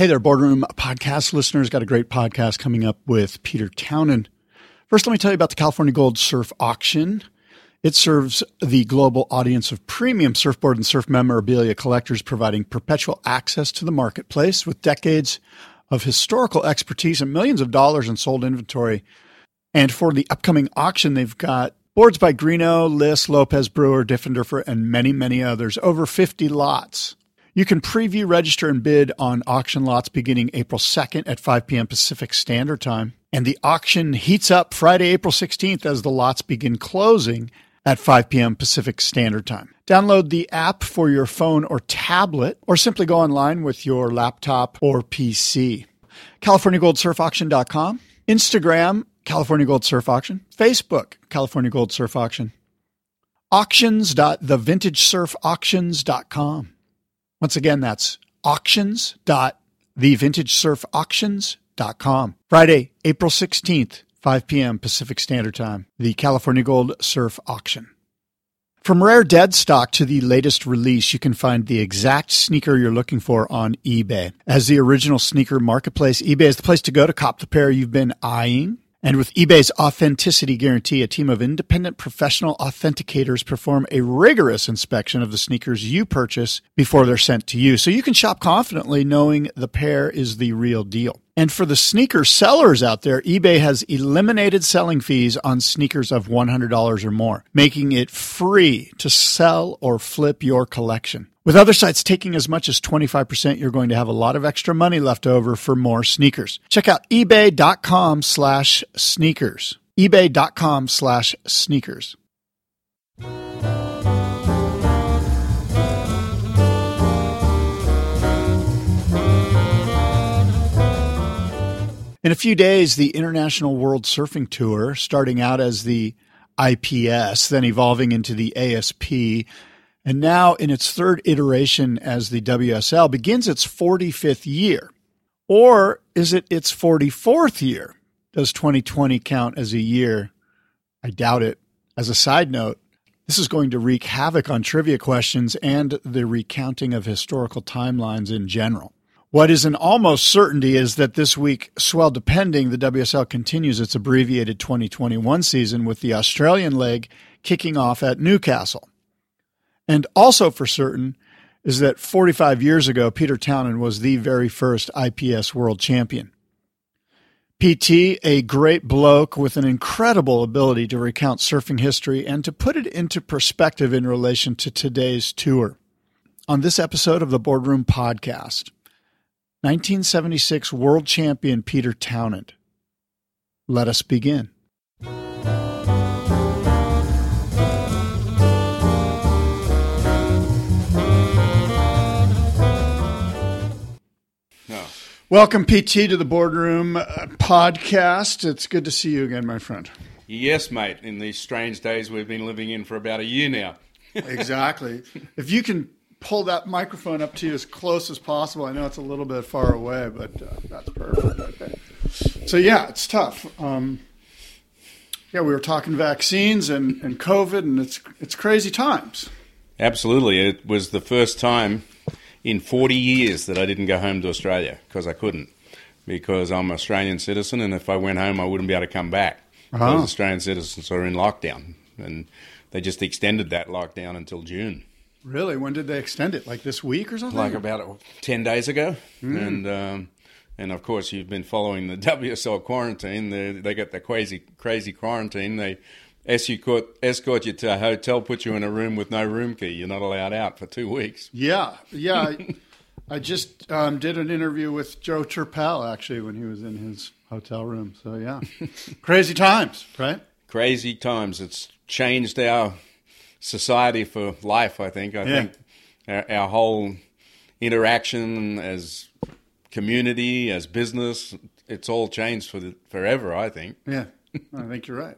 Hey there, Boardroom Podcast listeners. Got a great podcast coming up with Peter Townend. First, let me tell you about the California Gold Surf Auction. It serves the global audience of premium surfboard and surf memorabilia collectors, providing perpetual access to the marketplace with decades of historical expertise and millions of dollars in sold inventory. And for the upcoming auction, they've got boards by Greeno, Liss, Lopez Brewer, Diffenderfer, and many, many others. Over 50 lots. You can preview, register, and bid on auction lots beginning April 2nd at 5 p.m. Pacific Standard Time. And the auction heats up Friday, April 16th as the lots begin closing at 5 p.m. Pacific Standard Time. Download the app for your phone or tablet, or simply go online with your laptop or PC. CaliforniaGoldSurfAuction.com, Instagram, California Gold Surf Auction, Facebook, California Gold Surf Auction, auctions.thevintagesurfauctions.com. Once again, that's auctions.thevintagesurfauctions.com. Friday, April 16th, 5 p.m. Pacific Standard Time, the California Gold Surf Auction. From rare dead stock to the latest release, you can find the exact sneaker you're looking for on eBay. As the original sneaker marketplace, eBay is the place to go to cop the pair you've been eyeing. And with eBay's authenticity guarantee, a team of independent professional authenticators perform a rigorous inspection of the sneakers you purchase before they're sent to you, so you can shop confidently knowing the pair is the real deal. And for the sneaker sellers out there, eBay has eliminated selling fees on sneakers of $100 or more, making it free to sell or flip your collection. With other sites taking as much as 25%, you're going to have a lot of extra money left over for more sneakers. Check out ebay.com/sneakers. ebay.com/sneakers. In a few days, the International World Surfing Tour, starting out as the IPS, then evolving into the ASP, and now in its third iteration as the WSL, begins its 45th year. Or is it its 44th year? Does 2020 count as a year? I doubt it. As a side note, this is going to wreak havoc on trivia questions and the recounting of historical timelines in general. What is an almost certainty is that this week, swell depending, the WSL continues its abbreviated 2021 season with the Australian leg kicking off at Newcastle. And also for certain is that 45 years ago, Peter Townend was the very first IPS world champion. PT, a great bloke with an incredible ability to recount surfing history and to put it into perspective in relation to today's tour. On this episode of the Boardroom Podcast, 1976 world champion Peter Townend. Let us begin. Welcome, PT, to the Boardroom Podcast. It's good to see you again, my friend. Yes, mate, in these strange days we've been living in for about a year now. Exactly. If you can pull that microphone up to you as close as possible. I know it's a little bit far away, but that's perfect, I think. So, yeah, it's tough. We were talking vaccines and COVID, and it's crazy times. Absolutely. It was the first time in 40 years that I didn't go home to Australia because I couldn't, because I'm an Australian citizen, and if I went home I wouldn't be able to come back. Uh-huh. Those Australian citizens are in lockdown, and they just extended that lockdown until June. Really? When did they extend it? Like this week or something? Like about 10 days ago. Mm. And of course you've been following the WSL quarantine. They got the crazy quarantine. They escort you to a hotel, put you in a room with no room key. You're not allowed out for 2 weeks. Yeah. I just did an interview with Joe Turpel, actually, when he was in his hotel room. So, yeah. Crazy times, right? Crazy times. It's changed our society for life, I think. I think our whole interaction as community, as business, it's all changed forever, I think. Yeah, I think you're right.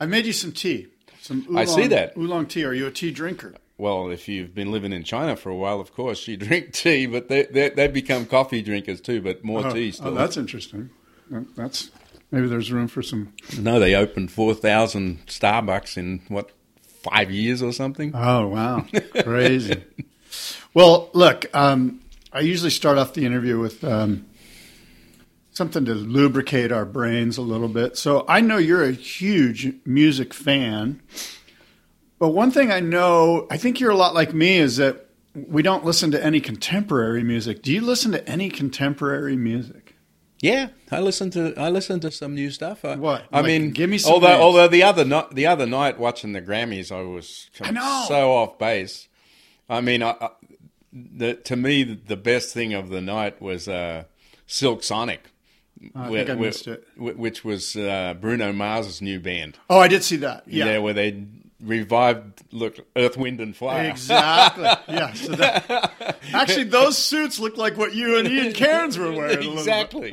I made you some tea. I see that. Oolong tea. Are you a tea drinker? Well, if you've been living in China for a while, of course, you drink tea, but they become coffee drinkers too, but more tea still. Oh, that's interesting. Maybe there's room for some. No, they opened 4,000 Starbucks in, 5 years or something. Oh, wow. Crazy. Well, look, I usually start off the interview with something to lubricate our brains a little bit. So I know you're a huge music fan, but one thing I know, I think you're a lot like me, is that we don't listen to any contemporary music. Do you listen to any contemporary music? Yeah, I listen to some new stuff. Give me some. Although the other night watching the Grammys, I was so off base. I mean, to me, the best thing of the night was Silk Sonic. Which was Bruno Mars's new band. Oh, I did see that. Yeah, where they revived Earth, Wind, and Fire. Exactly. Yeah. So actually, those suits look like what you and Ian Cairns were wearing. Exactly.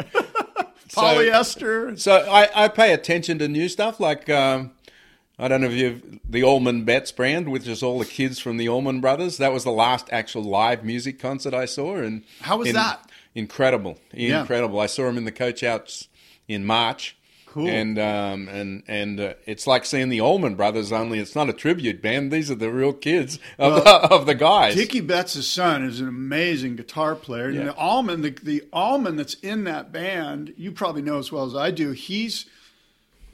Polyester. So I pay attention to new stuff like. I don't know if the Allman Betts brand, which is all the kids from the Allman Brothers. That was the last actual live music concert I saw. And how was that? Incredible. I saw him in the Coach Outs in March. Cool. And it's like seeing the Allman Brothers, only it's not a tribute band. These are the real kids of the guys. Dickie Betts' son is an amazing guitar player. Yeah. And the Allman that's in that band, you probably know as well as I do, he's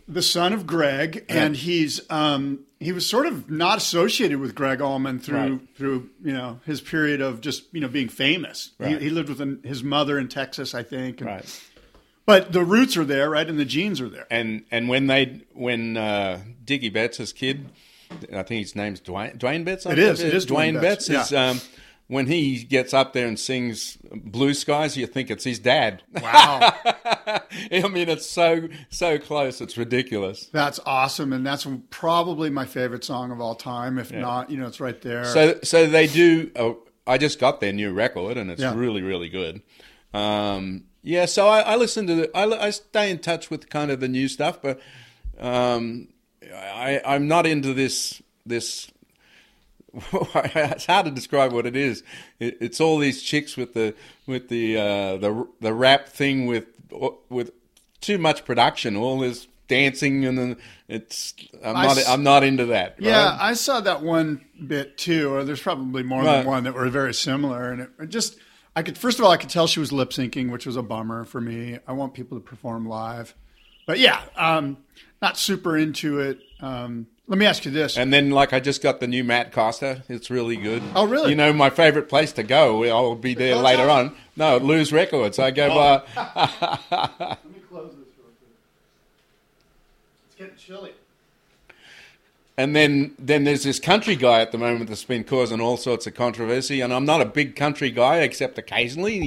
the son of Greg, and he's he was sort of not associated with Greg Allman through his period of just being famous. Right. He lived with his mother in Texas, I think. And, right. But the roots are there, right, and the genes are there. And when Dickie Betts' kid, I think his name's Dwayne Betts. It is Dwayne Betts. Betts when he gets up there and sings Blue Skies, you think it's his dad. Wow. I mean, it's so close. It's ridiculous. That's awesome. And that's probably my favorite song of all time. If not, it's right there. So they do. I just got their new record, and it's really, really good. So I listen to I stay in touch with kind of the new stuff, but I'm not into this. It's hard to describe what it is. It's all these chicks with the rap thing with too much production, all this dancing, and then I'm not into that. Right? Yeah, I saw that one bit too, or there's probably more than one that were very similar, and it just I could tell she was lip syncing, which was a bummer for me. I want people to perform live, but not super into it. Let me ask you this. And then, I just got the new Matt Costa. It's really good. Oh, really? My favorite place to go. I'll be there later on. No, Lou's Records. I go by. Let me close this real quick. It's getting chilly. And then there's this country guy at the moment that's been causing all sorts of controversy. And I'm not a big country guy, except occasionally.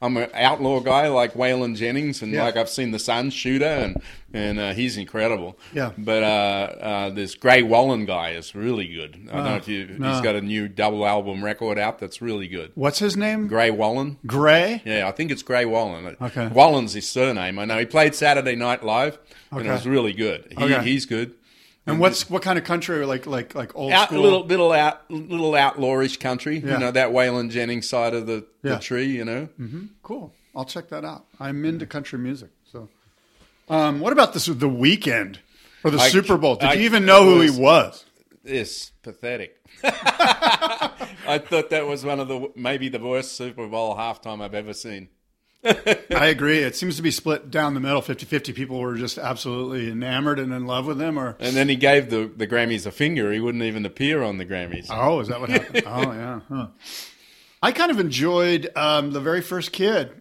I'm an outlaw guy like Waylon Jennings, and I've seen the Sun Shooter, and he's incredible. Yeah. But this Gray Wallen guy is really good. I don't know if he's got a new double album record out that's really good. What's his name? Gray Wallen. Gray? Yeah, I think it's Gray Wallen. Okay. Wallen's his surname. I know he played Saturday Night Live, and it was really good. He's good. And what kind of country, like old school? A little outlawish country, that Waylon Jennings side of the tree, Mm-hmm. Cool. I'll check that out. I'm into country music. So, what about the weekend or the Super Bowl? Did you even know who he was? It's pathetic. I thought that was one of maybe the worst Super Bowl halftime I've ever seen. I agree. It seems to be split down the middle, 50-50. People were just absolutely enamored and in love with him. And then he gave the Grammys a finger. He wouldn't even appear on the Grammys. Oh, is that what happened? Oh, yeah. Huh. I kind of enjoyed the very first kid,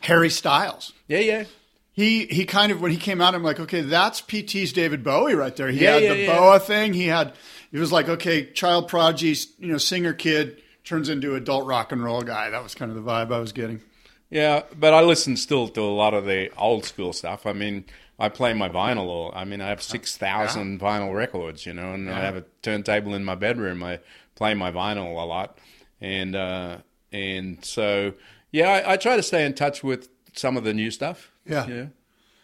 Harry Styles. Yeah, yeah. He kind of, when he came out, I'm like, okay, that's PT's David Bowie right there. He had the boa thing. It was like, okay, child prodigy, singer kid. Turns into adult rock and roll guy. That was kind of the vibe I was getting. Yeah, but I listen still to a lot of the old school stuff. I mean, I play my vinyl. I have 6,000 vinyl records, and I have a turntable in my bedroom. I play my vinyl a lot. And so, I try to stay in touch with some of the new stuff. Yeah. Yeah.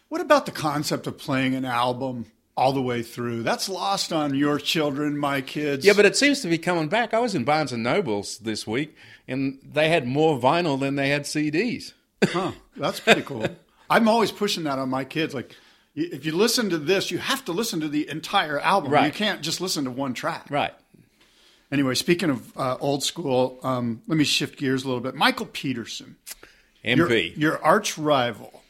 What about the concept of playing an album all the way through? That's lost on your children, my kids. Yeah, but it seems to be coming back. I was in Barnes & Noble's this week, and they had more vinyl than they had CDs. Huh, that's pretty cool. I'm always pushing that on my kids. Like, if you listen to this, you have to listen to the entire album. Right. You can't just listen to one track. Right. Anyway, speaking of old school, let me shift gears a little bit. Michael Peterson, MP, your arch rival.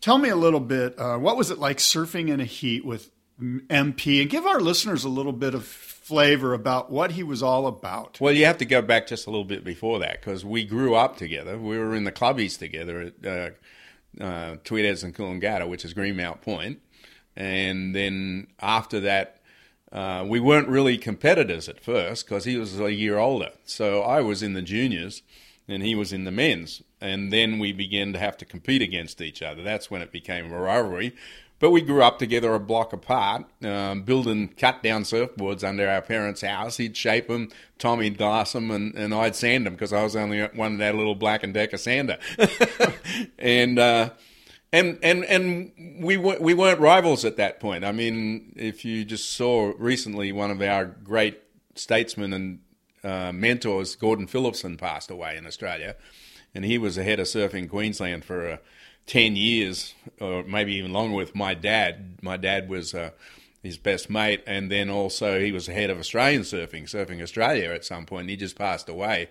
Tell me a little bit, what was it like surfing in a heat with MP? And give our listeners a little bit of flavor about what he was all about. Well, you have to go back just a little bit before that, because we grew up together. We were in the clubbies together at Tweedheads and Coolangatta, which is Greenmount Point. And then after that, we weren't really competitors at first because he was a year older. So I was in the juniors and he was in the men's. And then we began to have to compete against each other. That's when it became a rivalry. But we grew up together a block apart, building cut-down surfboards under our parents' house. He'd shape them, Tommy'd glass them, and I'd sand them because I was only one of that little black and decker sander. And we weren't rivals at that point. I mean, if you just saw recently, one of our great statesmen and mentors, Gordon Phillipson, passed away in Australia, and he was the head of surf in Queensland for 10 years or maybe even longer with my dad. My dad was his best mate, and then also he was the head of Australian surfing, Surfing Australia at some point, and he just passed away.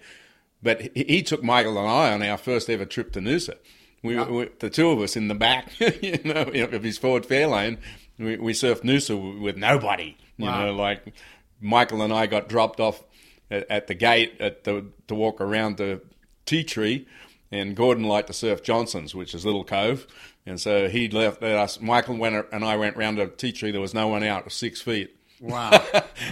But he took Michael and I on our first ever trip to Noosa. We the two of us in the back, you know, of his forward fair lane, we surfed Noosa with nobody. You know, like Michael and I got dropped off at the gate to walk around the tea tree, and Gordon liked to surf Johnson's, which is Little Cove, and so he left us. Michael and I went round a tea tree. There was no one out. It was 6 feet. Wow.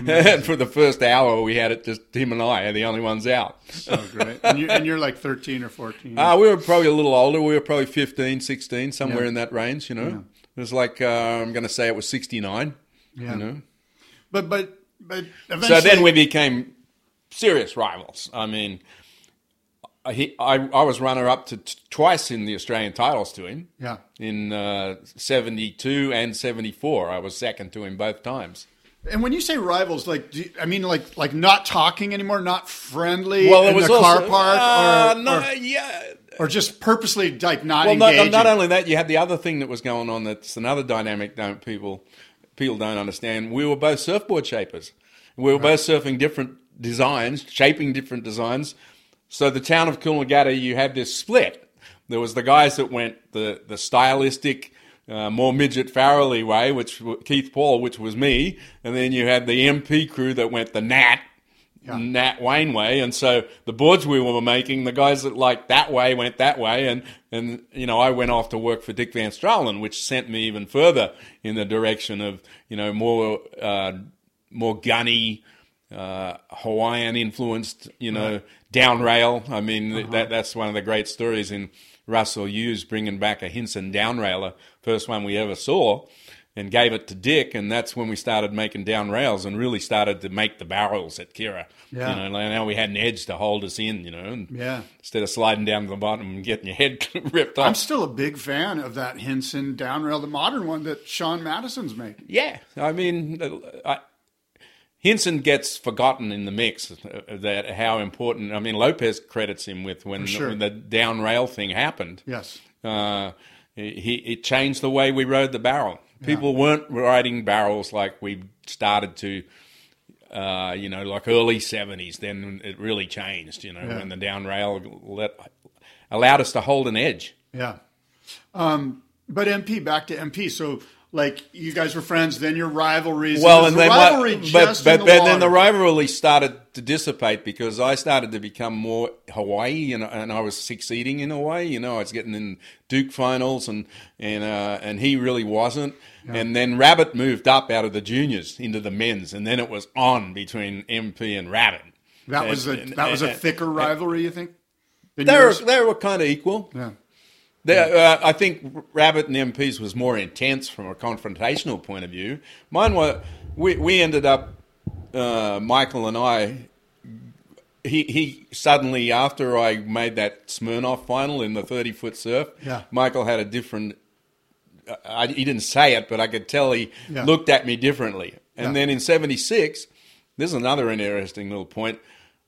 And for the first hour we had it just him and I are the only ones out. So great. And you're like 13 or 14. We were probably a little older. We were probably 15, 16, somewhere in that range, you know. Yeah. It was like I'm going to say it was 69, you know. But eventually... So then we became serious rivals. I mean, I was runner-up to twice in the Australian titles to him. Yeah. In 72 and 74, I was second to him both times. And when you say rivals, like, do you mean not talking anymore, not friendly or just purposely like not engaging? Well, not only that, you had the other thing that was going on. That's another dynamic that people don't understand. We were both surfboard shapers. We were both surfing different designs, shaping different designs. So the town of Coolangatta, you had this split. There was the guys that went the stylistic. More midget Farrelly way, which Keith Paul, which was me, and then you had the MP crew that went the Nat Wayne way, and so the boards we were making, the guys that liked that way went that way, and you know I went off to work for Dick Van Straalen, which sent me even further in the direction of more gunny, Hawaiian influenced, down rail. I mean that's one of the great stories in. Russell Hughes bringing back a Hynson downrailer, first one we ever saw, and gave it to Dick, and that's when we started making down rails and really started to make the barrels at Kira. Yeah. You know, now we had an edge to hold us in, instead of sliding down to the bottom and getting your head ripped off. I'm still a big fan of that Hynson downrail, the modern one that Sean Madison's making. Yeah, I mean, Hynson gets forgotten in the mix, that how important... I mean, Lopez credits him with when the down rail thing happened. Yes. It changed the way we rode the barrel. People weren't riding barrels like we started to, like early 70s. Then it really changed, when the down rail allowed us to hold an edge. Yeah. But MP, back to MP, so... Like, you guys were friends, then your rivalries. Well, and then then the rivalry started to dissipate because I started to become more Hawaii, and I was succeeding in Hawaii. I was getting in Duke finals, and he really wasn't. Yeah. And then Rabbit moved up out of the juniors into the men's, and then it was on between MP and Rabbit. That was a thicker rivalry, you think? They were kind of equal. Yeah. I think Rabbit and MP's was more intense from a confrontational point of view. Mine was, we ended up, Michael and I, he suddenly, after I made that Smirnoff final in the 30-foot surf, Michael had a different, he didn't say it, but I could tell he looked at me differently. And then in 76, this is another interesting little point,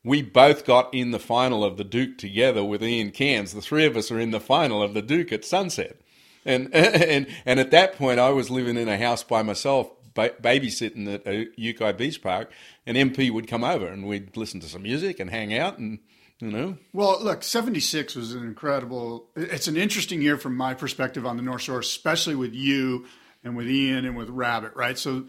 we both got in the final of the Duke together with Ian Cairns. The three of us are in the final of the Duke at Sunset. And at that point, I was living in a house by myself babysitting at Uki Beach Park, an MP would come over and we'd listen to some music and hang out and, you know. Well, look, 76 was an incredible – it's an interesting year from my perspective on the North Shore, especially with you and with Ian and with Rabbit, right? So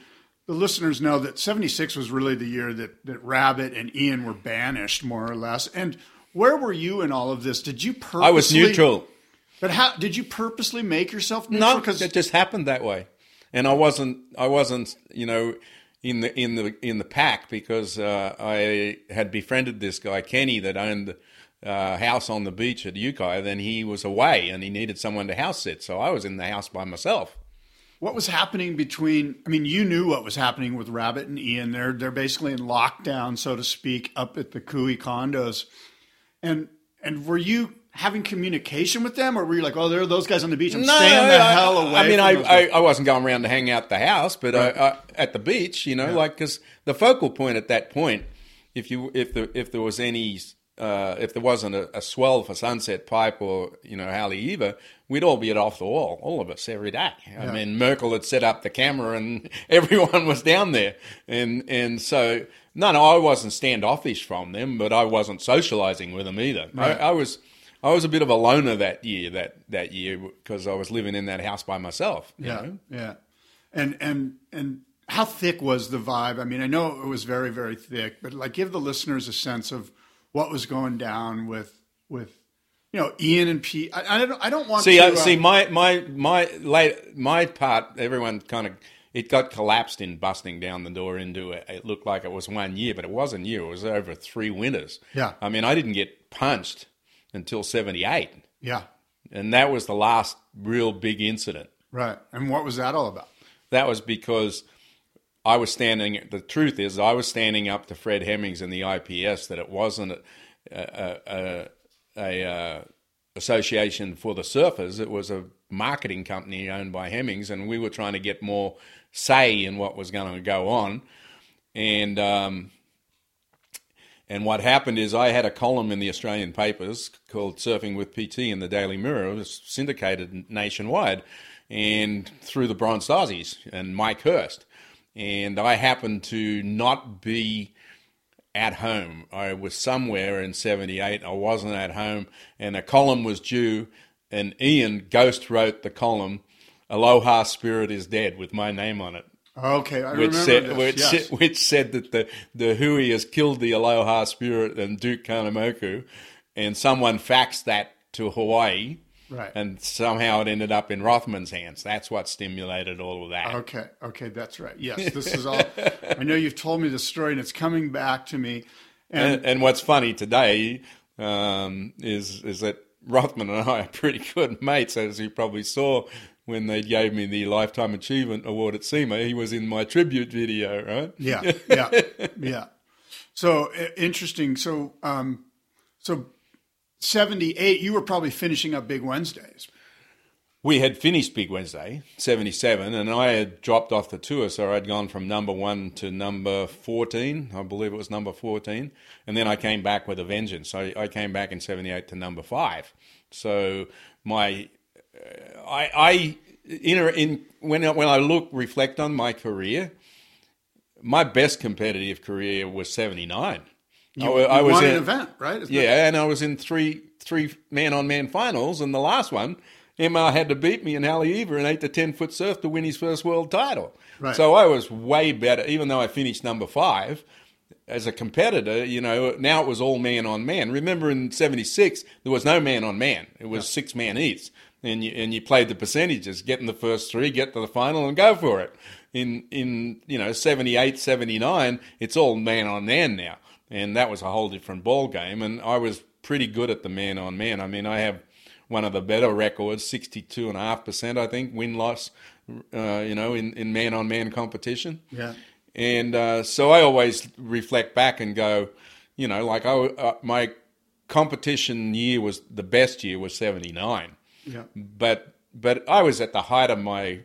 the listeners know that 76 was really the year that Rabbit and Ian were banished, more or less. And where were you in all of this? Did you purposely – I was neutral. But how did you purposely make yourself neutral? No, because it just happened that way, and I wasn't, you know, in the pack because I had befriended this guy Kenny that owned a house on the beach at Uki. Then he was away, and he needed someone to house sit, so I was in the house by myself. What was happening between? I mean, you knew what was happening with Rabbit and Ian. They're basically in lockdown, so to speak, up at the Cooey condos, and were you having communication with them, or were you like, oh, there are those guys on the beach, I'm staying the hell away? I mean, I wasn't going around to hang out the house, but right. I at the beach, you know, yeah. Like, because the focal point at that point, if there wasn't a swell for Sunset Pipe or, you know, Haleiwa, we'd all be at Off the Wall, all of us, every day. Yeah. I mean, Merkel had set up the camera and everyone was down there. And so, no, I wasn't standoffish from them, but I wasn't socializing with them either. Right. I was a bit of a loner that year because I was living in that house by myself. You know? And how thick was the vibe? I mean, I know it was very, very thick, but like give the listeners a sense of what was going down with you know, Ian and Pete. My part. Everyone kind of it got collapsed in busting down the door into it. It looked like it was one year, but it wasn't a year. It was over three winters. Yeah, I mean, I didn't get punched until 78. Yeah. And that was the last real big incident. Right. And what was that all about? That was because the truth is I was standing up to Fred Hemmings and the IPS that it wasn't a association for the surfers. It was a marketing company owned by Hemmings, and we were trying to get more say in what was going to go on. And what happened is I had a column in the Australian papers called Surfing with PT in the Daily Mirror. It was syndicated nationwide and through the Bronze Stazies and Mike Hurst. And I happened to not be at home. I was somewhere in 78. I wasn't at home. And a column was due. And Ian ghost wrote the column, Aloha Spirit is Dead, with my name on it. Okay, I remember this. Which said that the Hui has killed the Aloha Spirit and Duke Kanemoku, and someone faxed that to Hawaii, right? And somehow it ended up in Rothman's hands. That's what stimulated all of that. Okay, that's right. Yes, this is all. I know you've told me the story, and it's coming back to me. And what's funny today is that Rothman and I are pretty good mates, as you probably saw. When they gave me the Lifetime Achievement Award at SEMA, he was in my tribute video, right? Yeah. So interesting. So, 78, you were probably finishing up Big Wednesdays. We had finished Big Wednesday, 77, and I had dropped off the tour, so I'd gone from number 1 to number 14. I believe it was number 14. And then I came back with a vengeance. I came back in 78 to number 5. So when I reflect on my career, my best competitive career was 79. I was in an event, right? And I was in three man-on-man finals, and the last one, MR had to beat me in Haleiwa in 8 to 10 foot surf to win his first world title. Right. So I was way better, even though I finished number 5. As a competitor, you know, now it was all man-on-man. Remember in 76, there was no man-on-man. It was 6-man heats. And you played the percentages, get in the first 3, get to the final, and go for it. In 78, 79, it's all man-on-man now. And that was a whole different ball game. And I was pretty good at the man-on-man. I mean, I have one of the better records, 62.5%, I think, win-loss, in man-on-man competition. Yeah. And so I always reflect back and go, you know, like my competition year was the best year was 79. Yeah. But I was at the height of my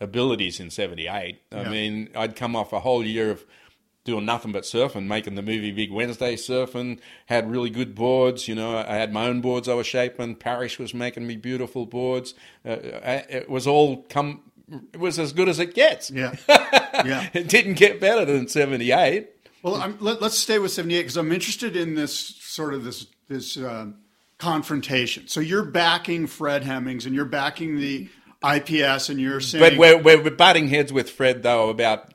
abilities in 78. I mean, I'd come off a whole year of doing nothing but surfing, making the movie Big Wednesday surfing, had really good boards. You know, I had my own boards I was shaping. Parrish was making me beautiful boards. It was all come it was as good as it gets. Yeah, yeah. It didn't get better than 78. Well, let's stay with 78 because I'm interested in this sort of this confrontation. So you're backing Fred Hemmings and you're backing the IPS and you're saying... But we're butting heads with Fred, though, about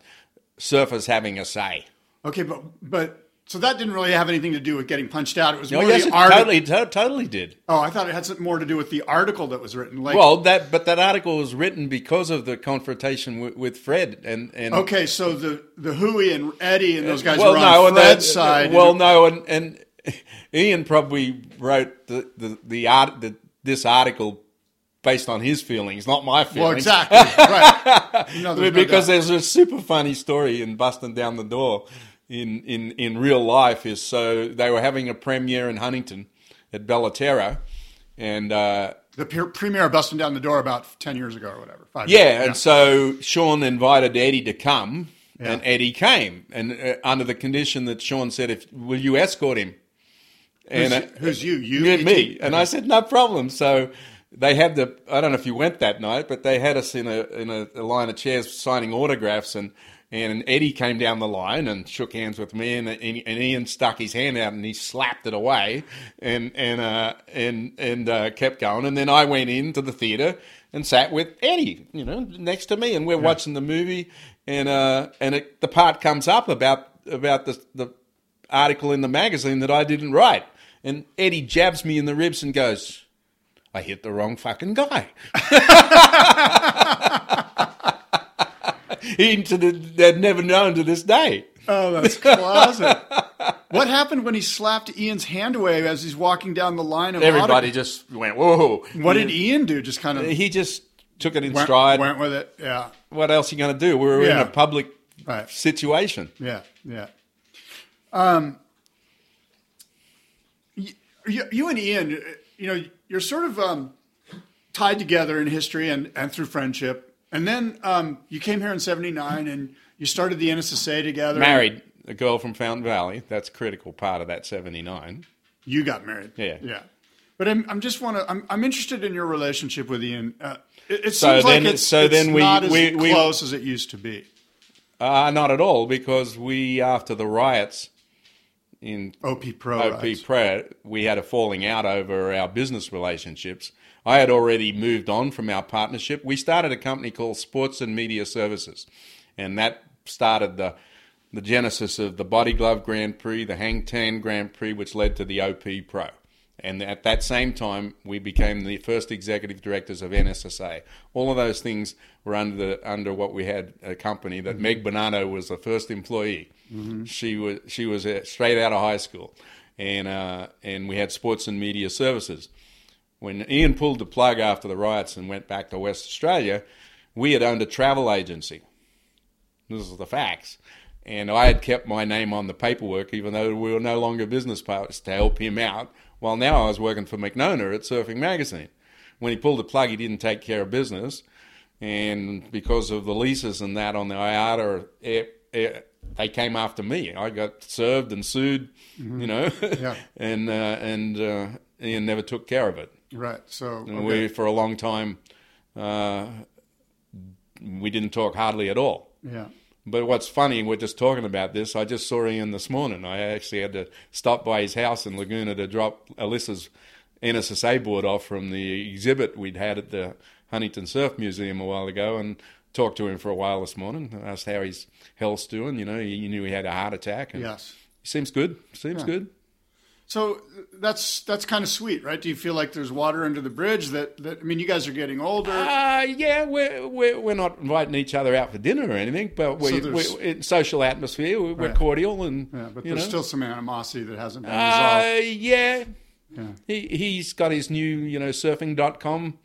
surfers having a say. Okay, but... So that didn't really have anything to do with getting punched out. It was more the article. Totally did. Oh, I thought it had something more to do with the article that was written. Like, well, that article was written because of the confrontation with Fred and. Okay, so the Huey and Eddie and those guys were on Fred's side. Well, no, and Ian probably wrote this article based on his feelings, not my feelings. Well, exactly, right? No, because there's a super funny story in Busting Down the Door. In real life is so they were having a premiere in Huntington at Belterra, and the premiere of Busting Down the Door about 10 years ago or whatever. Five years. And so Sean invited Eddie to come, and Eddie came, and under the condition that Sean said, "Will you escort him?" And who's you? You and me? And I said, "No problem." So they had I don't know if you went that night, but they had us in a line of chairs signing autographs . And Eddie came down the line and shook hands with me, and Ian stuck his hand out and he slapped it away, and kept going. And then I went into the theater and sat with Eddie, next to me, and we're watching the movie. And the part comes up about the article in the magazine that I didn't write, and Eddie jabs me in the ribs and goes, "I hit the wrong fucking guy." They'd never known to this day. Oh, that's closet. What happened when he slapped Ian's hand away as he's walking down the line? Everybody just went, whoa. What did Ian do? Just kind of... He just took it in stride. Went with it, yeah. What else are you going to do? We're in a public situation. Yeah, yeah. You and Ian, you're sort of tied together in history and through friendship. And then you came here in 79 and you started the NSSA together. Married a girl from Fountain Valley. That's a critical part of that 79. You got married. Yeah. Yeah. But I'm interested in your relationship with Ian. It seems like it's not as close as it used to be. Not at all, because after the riots in OP Pro, we had a falling out over our business relationships. I had already moved on from our partnership. We started a company called Sports and Media Services, and that started the genesis of the Body Glove Grand Prix, the Hang Ten Grand Prix, which led to the OP Pro. And at that same time, we became the first executive directors of NSSA. All of those things were under what we had a company that Meg Bonanno was the first employee. Mm-hmm. She was straight out of high school, and we had Sports and Media Services. When Ian pulled the plug after the riots and went back to West Australia, we had owned a travel agency. This is the facts. And I had kept my name on the paperwork, even though we were no longer business partners, to help him out. Well, now I was working for McNona at Surfing Magazine. When he pulled the plug, he didn't take care of business. And because of the leases and that on the IATA, they came after me. I got served and sued, Yeah. And Ian never took care of it. Right. So we, for a long time, we didn't talk hardly at all. Yeah. But what's funny, we're just talking about this. I just saw Ian this morning. I actually had to stop by his house in Laguna to drop Alyssa's NSSA board off from the exhibit we'd had at the Huntington Surf Museum a while ago, and talked to him for a while this morning. I asked how his health's doing. He knew he had a heart attack. And yes. He seems good. Seems good. So that's kind of sweet, right? Do you feel like there's water under the bridge? That you guys are getting older. We're not inviting each other out for dinner or anything, but we're in social atmosphere. We're cordial, and but there's still some animosity that hasn't been resolved. He's got his new surfing.com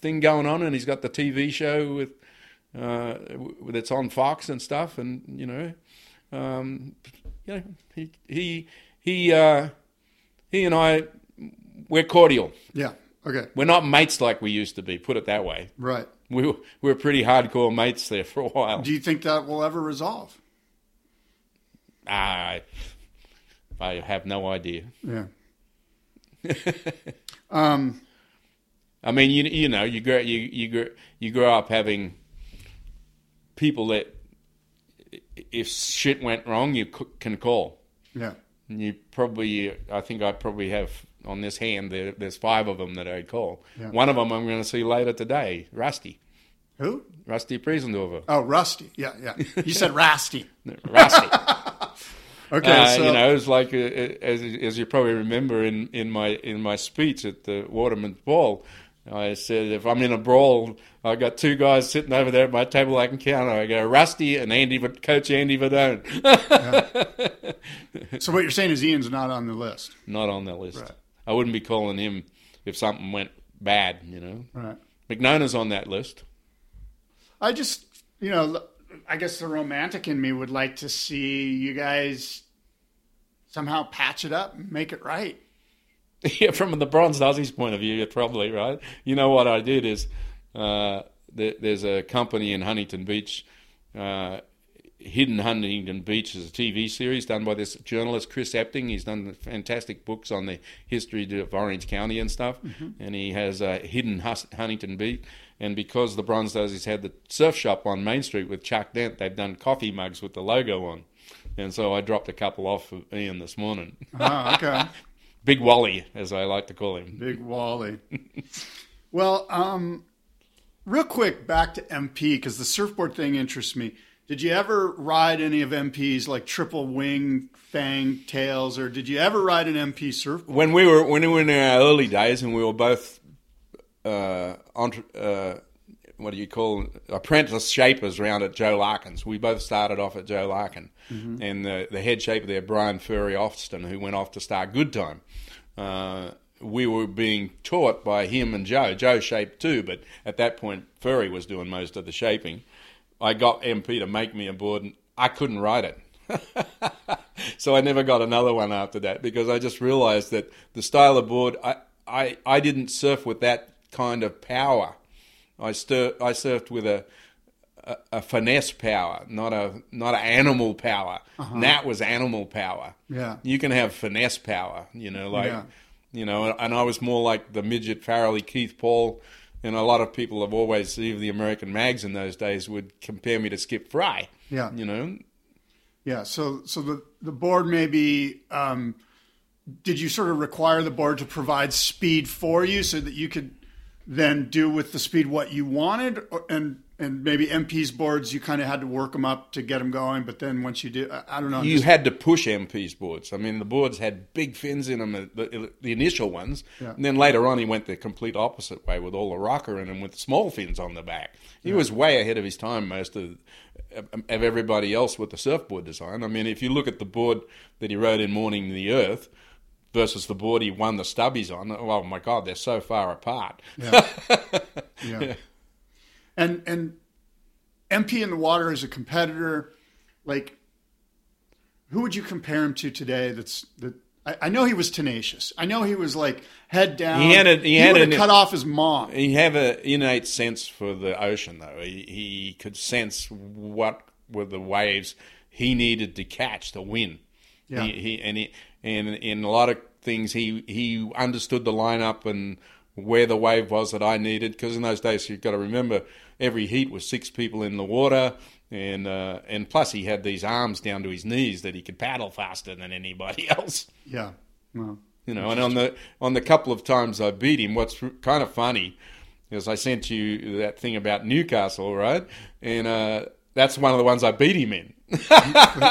thing going on, and he's got the TV show with that's on Fox and stuff, and he and I, we're cordial. Yeah. Okay. We're not mates like we used to be. Put it that way. Right. We were pretty hardcore mates there for a while. Do you think that will ever resolve? I have no idea. Yeah. I mean, you grow up having people that if shit went wrong, you can call. Yeah. I probably have on this hand, there's five of them that I call. Yeah. One of them I'm going to see later today, Rusty. Who? Rusty Prezentova. Oh, Rusty. Yeah. You said Rusty. Rusty. Okay. So... it was like as you probably remember in my speech at the Waterman's Ball, I said if I'm in a brawl, I got two guys sitting over there at my table I can count. I go Rusty and Coach Andy Verdone. Yeah. So what you're saying is Ian's not on the list. Not on the list. Right. I wouldn't be calling him if something went bad. Right. McNona's on that list. I just, I guess the romantic in me would like to see you guys somehow patch it up and make it right. Yeah, from the Bronze Aussie's point of view, you're probably right. You know what I did is there's a company in Huntington Beach, Hidden Huntington Beach is a TV series done by this journalist, Chris Epting. He's done fantastic books on the history of Orange County and stuff, and he has Hidden Huntington Beach. And because the Bronze Aussies had the surf shop on Main Street with Chuck Dent, they've done coffee mugs with the logo on. And so I dropped a couple off of Ian this morning. Oh, okay. Big Wally, as I like to call him. Big Wally. Well, real quick, back to MP, because the surfboard thing interests me. Did you ever ride any of MP's, like triple wing fang tails, or did you ever ride an MP surfboard? When we were in our early days and we were both... apprentice shapers round at Joe Larkin's. We both started off at Joe Larkin, and the head shaper there, Brian Furry Ofston, who went off to start Good Time. We were being taught by him and Joe. Joe shaped too, but at that point Furry was doing most of the shaping. I got MP to make me a board, and I couldn't ride it. So I never got another one after that because I just realised that the style of board, I didn't surf with that kind of power. I surfed with a finesse power, not an animal power. That was animal power. Yeah, you can have finesse power, and I was more like the midget Farrelly, Keith Paul, and a lot of people have always, even the American mags in those days, would compare me to Skip Fry. So the board may be did you sort of require the board to provide speed for you so that you could then do with the speed what you wanted, and maybe MP's boards, you kind of had to work them up to get them going, but then once you did, I don't know. You had to push MP's boards. I mean, the boards had big fins in them, the initial ones, and then later on he went the complete opposite way with all the rocker in him with small fins on the back. He was way ahead of his time most of everybody else with the surfboard design. I mean, if you look at the board that he rode in Morning the Earth versus the board he won the stubbies on, oh my God, they're so far apart. And MP in the water is a competitor. Like, who would you compare him to today? I know he was tenacious. I know he was like head down. He would have cut off his mom. He had an innate sense for the ocean, though. He could sense what were the waves he needed to catch to win. Yeah. And in a lot of things, he understood the lineup and where the wave was that I needed. Because in those days, you've got to remember, every heat was six people in the water. And plus, he had these arms down to his knees that he could paddle faster than anybody else. Yeah. Well, and on the couple of times I beat him, what's kind of funny is I sent you that thing about Newcastle, right? And that's one of the ones I beat him in. Right,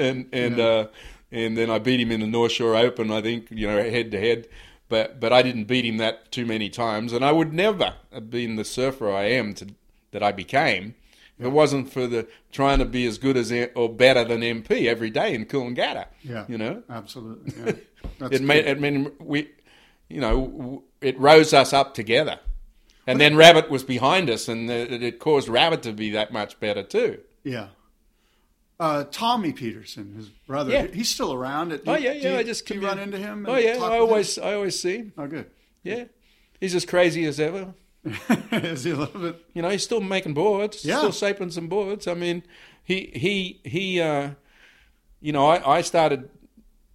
and then I beat him in the North Shore Open, I think, head to head, but I didn't beat him that too many times, and I would never have been the surfer I am that I became if it wasn't for the trying to be as good as or better than MP every day in Coolangatta. Absolutely. It rose us up together. And then Rabbit was behind us, and it caused Rabbit to be that much better too. Yeah. Tommy Peterson, his brother, he's still around. Do you run into him? I always see him. Oh, good. Yeah. He's as crazy as ever. Is he a little bit? He's still making boards. Yeah. Still shaping some boards. I mean, I started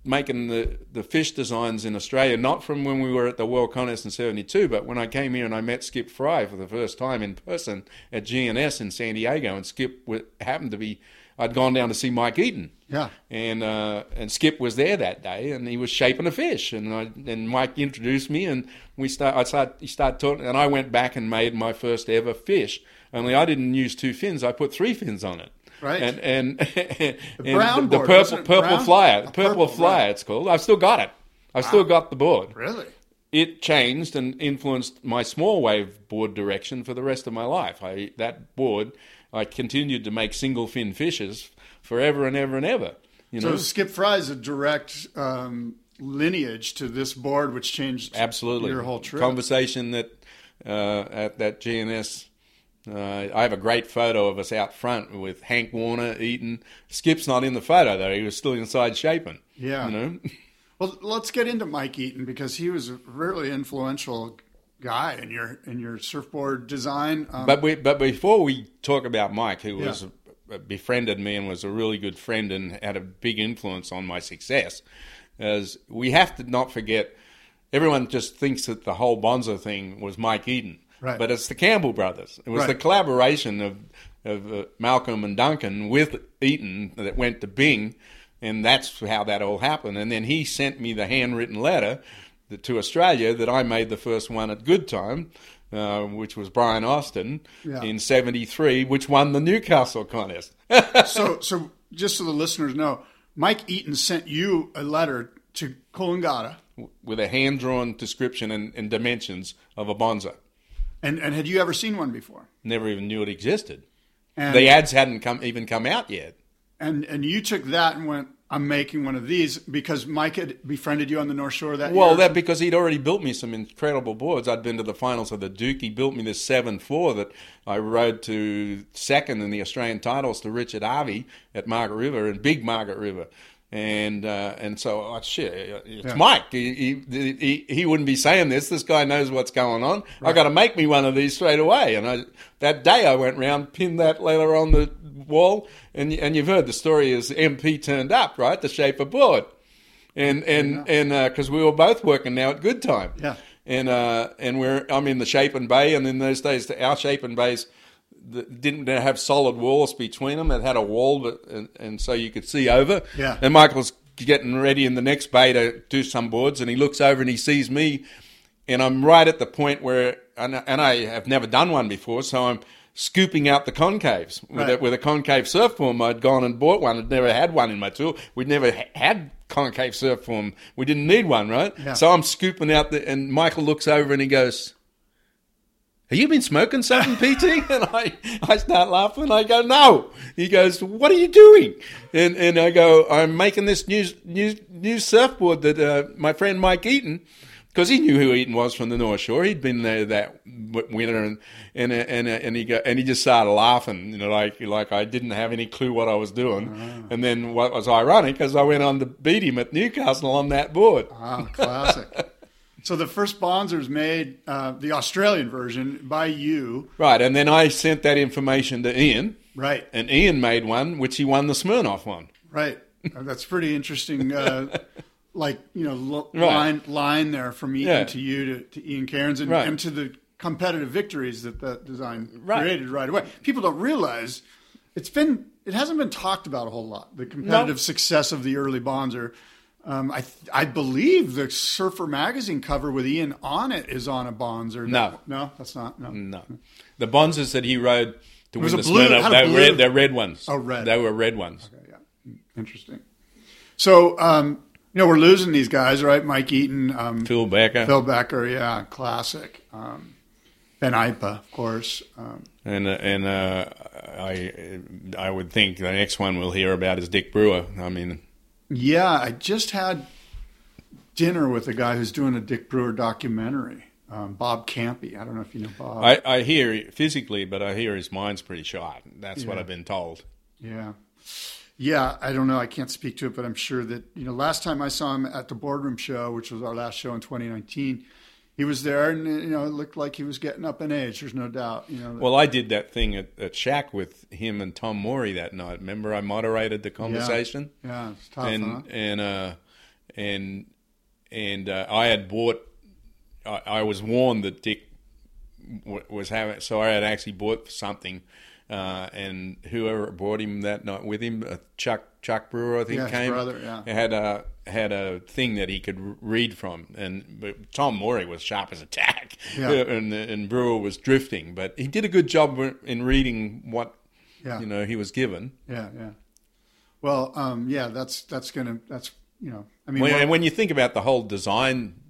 making the fish designs in Australia, not from when we were at the World Contest in 72, but when I came here and I met Skip Fry for the first time in person at GNS in San Diego, and Skip happened to be, I'd gone down to see Mike Eaton. Yeah. And Skip was there that day, and he was shaping a fish, and Mike introduced me, and he started talking, and I went back and made my first ever fish. Only I didn't use two fins; I put three fins on it. Right. And the purple flyer, right. It's called. I've still got it. I've still got the board. Really? It changed and influenced my small wave board direction for the rest of my life. I continued to make single fin fishes forever and ever and ever. So Skip Fry is a direct lineage to this board, which changed your whole trip. Conversation that at that GNS. I have a great photo of us out front with Hank Warner, Eaton. Skip's not in the photo, though. He was still inside shaping. Yeah. Well, let's get into Mike Eaton, because he was a really influential guy in your surfboard design. But before we talk about Mike, who was befriended me and was a really good friend and had a big influence on my success, as we have to not forget, everyone just thinks that the whole Bonzo thing was Mike Eaton. Right. But it's the Campbell brothers. It was the collaboration of Malcolm and Duncan with Eaton that went to Bing, and that's how that all happened. And then he sent me the handwritten letter to Australia that I made the first one at Good Time, which was Brian Austin in 73, which won the Newcastle contest. So just so the listeners know, Mike Eaton sent you a letter to Coolangatta. With a hand-drawn description and dimensions of a Bonzo. And had you ever seen one before? Never even knew it existed. And the ads hadn't come out yet. And you took that and went, I'm making one of these, because Mike had befriended you on the North Shore that year? Well, that because he'd already built me some incredible boards. I'd been to the finals of the Duke. He built me this 7-4 that I rode to second in the Australian titles to Richard Harvey at Margaret River, and Big Margaret River. And so, Mike. He wouldn't be saying this. This guy knows what's going on. Right. I got to make me one of these straight away. And that day I went round, pinned that letter on the wall, and you've heard the story is MP turned up, right? The shape of board, and because we were both working now at Good Time. Yeah. And I'm in the Shapen Bay, and in those days our Shapen Bays didn't have solid walls between them. It had a wall, and so you could see over. Yeah. And Michael's getting ready in the next bay to do some boards, and he looks over and he sees me, and I'm right at the point where, and I have never done one before, so I'm scooping out the concaves with a concave surf form. I'd gone and bought one. I'd never had one in my tool. We'd never had concave surf form. We didn't need one, right? Yeah. So I'm scooping out and Michael looks over and he goes, "Have you been smoking something, PT?" And I start laughing. I go, "No." He goes, "What are you doing?" And I go, "I'm making this new surfboard that my friend Mike Eaton," because he knew who Eaton was from the North Shore. He'd been there that winter, and he just started laughing, like I didn't have any clue what I was doing. Wow. And then what was ironic is I went on to beat him at Newcastle on that board. Wow, classic. So the first Bonzers made the Australian version by you. Right, and then I sent that information to Ian. Right. And Ian made one, which he won the Smirnoff one. Right. That's pretty interesting, line there from Eaton to you to Ian Cairns and to the competitive victories that design created right away. People don't realize it hasn't been talked about a whole lot, the competitive success of the early Bonzer. I believe the Surfer magazine cover with Ian on it is on a Bonzer. No, that's not. No, the Bonzers that he rode to win the Smirnoff, they're red ones. Oh, red. They were red ones. Okay, yeah, interesting. So we're losing these guys, right? Mike Eaton, Phil Becker, yeah, classic. Ben Ipa, of course. I would think the next one we'll hear about is Dick Brewer. I mean. Yeah, I just had dinner with a guy who's doing a Dick Brewer documentary, Bob Campy. I don't know if you know Bob. I hear physically, but I hear his mind's pretty shot. That's what I've been told. Yeah, I don't know. I can't speak to it, but I'm sure that, last time I saw him at the Boardroom Show, which was our last show in 2019, he was there, and it looked like he was getting up in age. There's no doubt. Well, I did that thing at Shack with him and Tom Morey that night. Remember, I moderated the conversation. Yeah, it's tough. And huh? and uh, and I had bought. I was warned that Dick was having, so I had actually bought something, and whoever brought him that night with him, Chuck Brewer, I think, came. Brother, had a thing that he could read from, but Tom Morey was sharp as a tack, and Brewer was drifting, but he did a good job in reading what he was given. Yeah, yeah. Well, and when you think about the whole design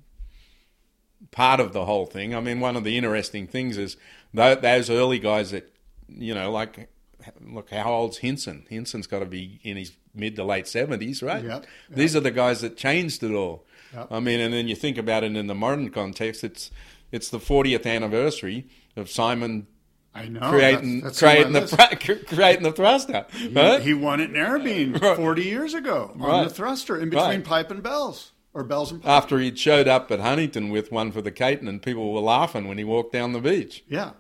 part of the whole thing, I mean, one of the interesting things is those early guys that, like, look, how old's Hynson? Hinson's got to be in his mid to late 70s, right? Yep, yep. These are the guys that changed it all. Yep. I mean, and then you think about it in the modern context, it's the 40th anniversary of Simon creating the thruster. Right? He won it in Narrabeen 40 years ago on the thruster in between Pipe and Bells. Or Bells and Pipe. After he showed up at Huntington with one for the Caton, and people were laughing when he walked down the beach. Yeah.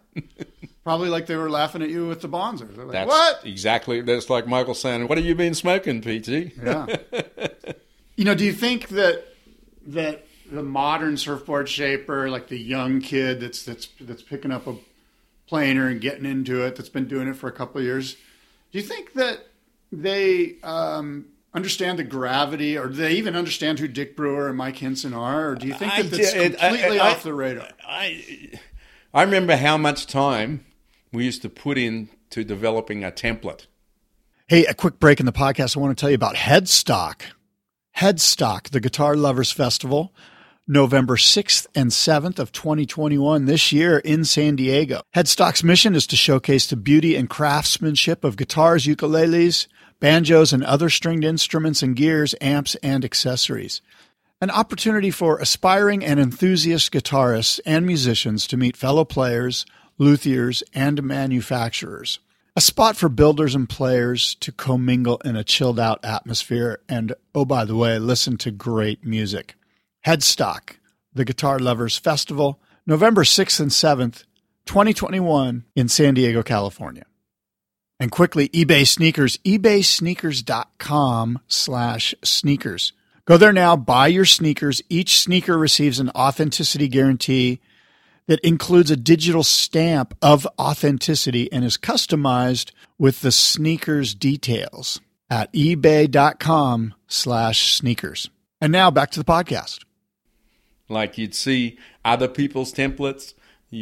Probably like they were laughing at you with the Bonzers. They're like, what? Exactly. That's like Michael saying, what have you been smoking, PT? Yeah. Do you think that the modern surfboard shaper, like the young kid that's picking up a planer and getting into it, that's been doing it for a couple of years, do you think that they understand the gravity, or do they even understand who Dick Brewer and Mike Hynson are, or do you think that that's completely off the radar? I remember how much time we used to put into developing a template. Hey, a quick break in the podcast. I want to tell you about Headstock. Headstock, the Guitar Lovers Festival, November 6th and 7th of 2021, this year in San Diego. Headstock's mission is to showcase the beauty and craftsmanship of guitars, ukuleles, banjos, and other stringed instruments and gears, amps, and accessories. An opportunity for aspiring and enthusiast guitarists and musicians to meet fellow players, luthiers, and manufacturers. A spot for builders and players to commingle in a chilled-out atmosphere and, oh, by the way, listen to great music. Headstock, the Guitar Lovers Festival, November 6th and 7th, 2021 in San Diego, California. And quickly, eBay Sneakers, ebaysneakers.com/sneakers. Go there now, buy your sneakers. Each sneaker receives an authenticity guarantee that includes a digital stamp of authenticity and is customized with the sneaker's details at ebay.com/sneakers. And now back to the podcast. Like, you'd see other people's templates, and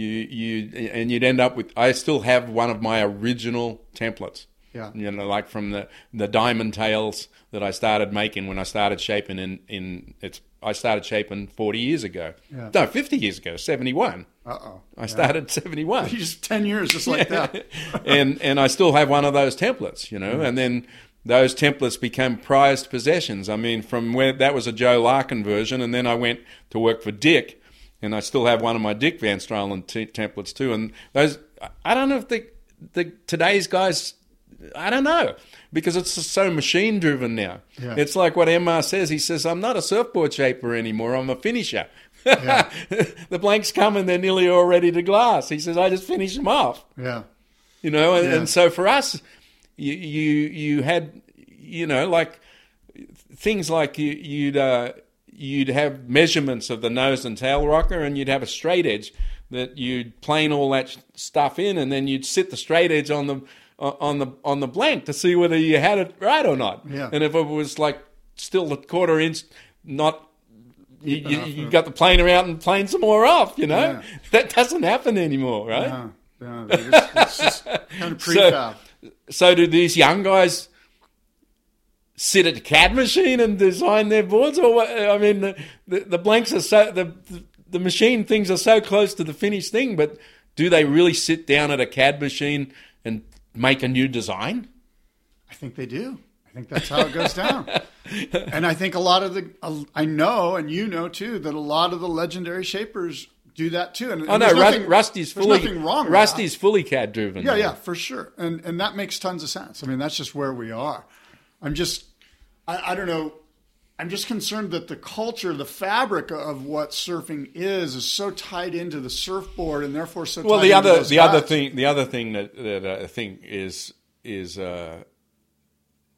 you'd end up with, I still have one of my original templates. Yeah. Like from the diamond tails that I started making when I started shaping I started shaping 40 years ago. Yeah. No, 50 years ago, 71. Uh-oh. I started 71. Just 10 years, just like that. and I still have one of those templates, Mm-hmm. And then those templates became prized possessions. I mean, from where that was a Joe Larkin version, and then I went to work for Dick, and I still have one of my Dick Van Straalen templates too. And those, I don't know if today's guys, I don't know, because it's so machine-driven now. Yeah. It's like what MR says. He says, I'm not a surfboard shaper anymore. I'm a finisher. Yeah. The blanks come and they're nearly all ready to glass. He says, I just finish them off. Yeah. And so for us, you had, like things like you'd have measurements of the nose and tail rocker, and you'd have a straight edge that you'd plane all that stuff in, and then you'd sit the straight edge on the blank to see whether you had it right or not. Yeah. And if it was like still a quarter inch, not you got the planer out and plane some more off. Yeah. That doesn't happen anymore, right? No, it's just kind of prefab. So do these young guys sit at the CAD machine and design their boards, or what? I mean, the blanks are so the machine things are so close to the finished thing, but do they really sit down at a CAD machine and make a new design? I think they do. I think that's how it goes down. And I think a lot of I know, and you know too, that a lot of the legendary shapers do that too. And Rusty's fully CAD driven. Yeah, yeah, for sure. And that makes tons of sense. I mean, that's just where we are. I don't know. I'm just concerned that the culture, the fabric of what surfing is so tied into the surfboard, and therefore so. Well, the other thing that I think is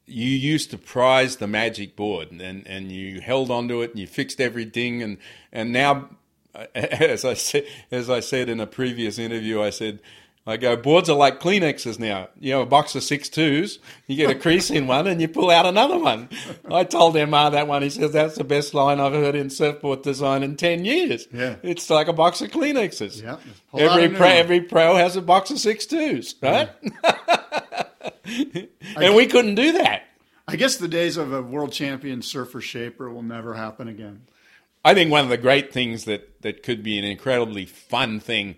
you used to prize the magic board, and you held onto it, and you fixed everything, and now, as I said in a previous interview, I go, boards are like Kleenexes now. You have a box of 6 2s, you get a crease in one, and you pull out another one. I told MR that one. He says, that's the best line I've heard in surfboard design in 10 years. Yeah. It's like a box of Kleenexes. Yeah. Every pro has a box of 6 2s, right? Yeah. And we couldn't do that. I guess the days of a world champion surfer shaper will never happen again. I think one of the great things that could be an incredibly fun thing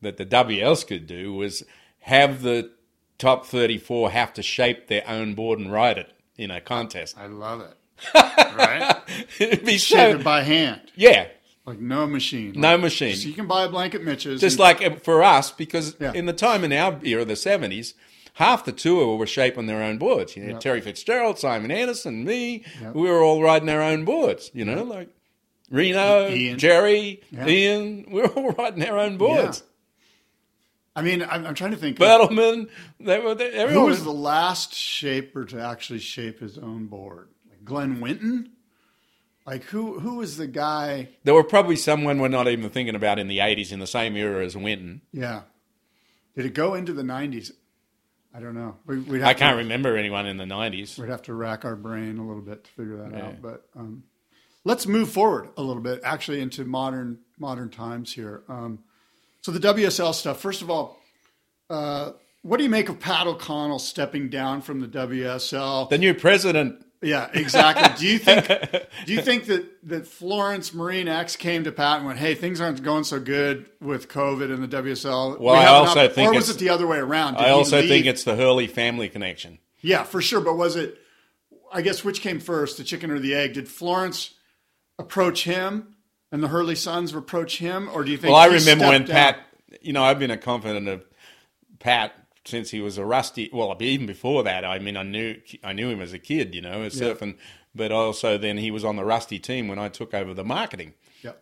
that the WLs could do was have the top 34 have to shape their own board and ride it in a contest. I love it. Right? It'd be shaped by hand. Yeah. Like no machine. No machine. So you can buy a blanket Mitch's. Just like for us, because in the time in our era, the 70s, half the tour were shaping their own boards. You know, Terry Fitzgerald, Simon Anderson, me, we were all riding our own boards, you know, like Reno, Ian. Jerry, Ian, we were all riding our own boards. Yeah. I mean, I'm trying to think. Battleman, everyone. Who was the last shaper to actually shape his own board? Like Glenn Winton? Like who was the guy? There were probably someone we're not even thinking about in the 80s in the same era as Winton. Yeah. Did it go into the 90s? I don't know. I can't remember anyone in the 90s. We'd have to rack our brain a little bit to figure that out. But let's move forward a little bit, actually, into modern times here. So the WSL stuff, first of all, what do you make of Pat O'Connell stepping down from the WSL? The new president. Yeah, exactly. Do you think that Florence Marine X came to Pat and went, hey, things aren't going so good with COVID and the WSL? Well, I also think or was it the other way around? I also think it's the Hurley family connection. Yeah, for sure. But was it, I guess, which came first, the chicken or the egg? Did Florence approach him? And the Hurley sons approach him, or do you think? Well, I remember when Pat, you know, I've been a confidant of Pat since he was a Rusty. Well, even before that, I mean, I knew him as a kid, you know, as surfing. But also then he was on the Rusty team when I took over the marketing,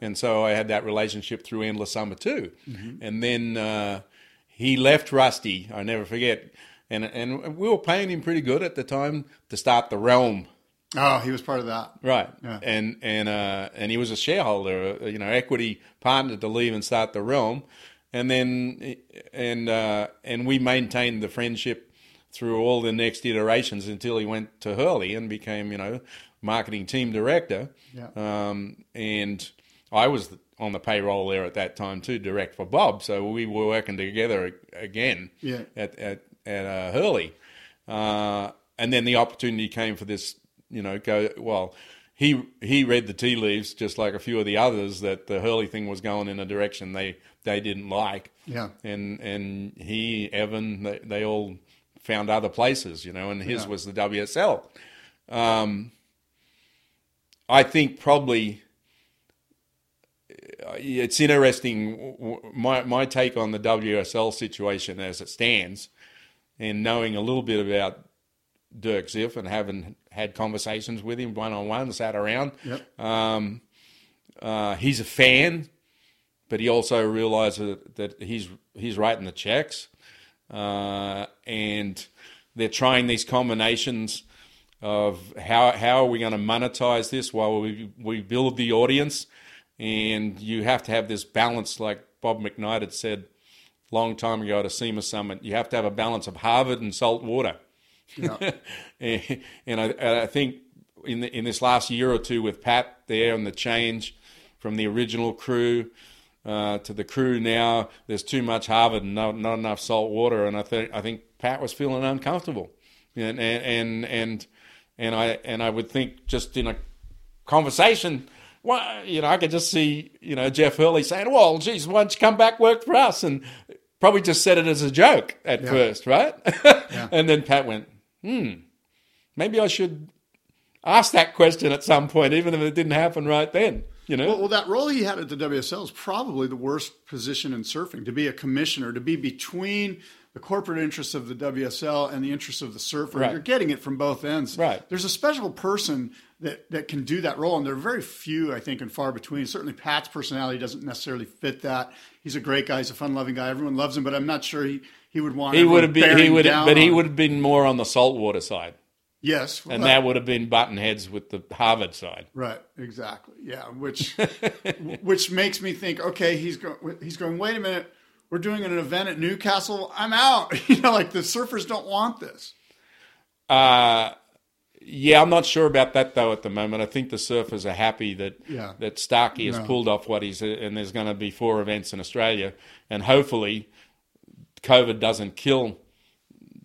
and so I had that relationship through Endless Summer too. Mm-hmm. And then he left Rusty. I never forget, and we were paying him pretty good at the time to start the Realm. Oh, he was part of that, right? Yeah. And he was a shareholder, you know, equity partner to leave and start the Realm, and we maintained the friendship through all the next iterations until he went to Hurley and became, you know, marketing team director. Yeah. And I was on the payroll there at that time too, direct for Bob. So we were working together again. Yeah. At Hurley, and then the opportunity came for this. You know, he read the tea leaves just like a few of the others that the Hurley thing was going in a direction they didn't like. Yeah. And he, Evan, they all found other places, you know, and his was the WSL. I think probably it's interesting, my take on the WSL situation as it stands and knowing a little bit about Dirk Ziff and having had conversations with him one-on-one, sat around. Yep. He's a fan, but he also realizes that he's writing the checks. And they're trying these combinations of how are we going to monetize this while we build the audience. And you have to have this balance, like Bob McKnight had said a long time ago at a SEMA summit, you have to have a balance of Harvard and salt water. Yeah. and I think in this last year or two with Pat there and the change from the original crew to the crew now, there's too much Harvard and not enough salt water. And I think Pat was feeling uncomfortable, and I would think just in a conversation, well, you know, I could just see, you know, Jeff Hurley saying, "Well, geez, why don't you come back work for us?" and probably just said it as a joke at first, right? Yeah. And then Pat went, maybe I should ask that question at some point, even if it didn't happen right then, you know? Well, that role he had at the WSL is probably the worst position in surfing, to be a commissioner, to be between the corporate interests of the WSL and the interests of the surfer. Right. You're getting it from both ends. Right. There's a special person that can do that role, and there are very few, I think, and far between. Certainly Pat's personality doesn't necessarily fit that. He's a great guy. He's a fun-loving guy. Everyone loves him, but I'm not sure he would want to. He would have been more on the saltwater side. Yes. And that would have been button heads with the Harvard side. Right, exactly. Yeah, which makes me think, okay, he's going, wait a minute, we're doing an event at Newcastle. I'm out. You know, like the surfers don't want this. Yeah, I'm not sure about that, though, at the moment. I think the surfers are happy that Starkey has pulled off what he's – and there's going to be 4 events in Australia. And hopefully COVID doesn't kill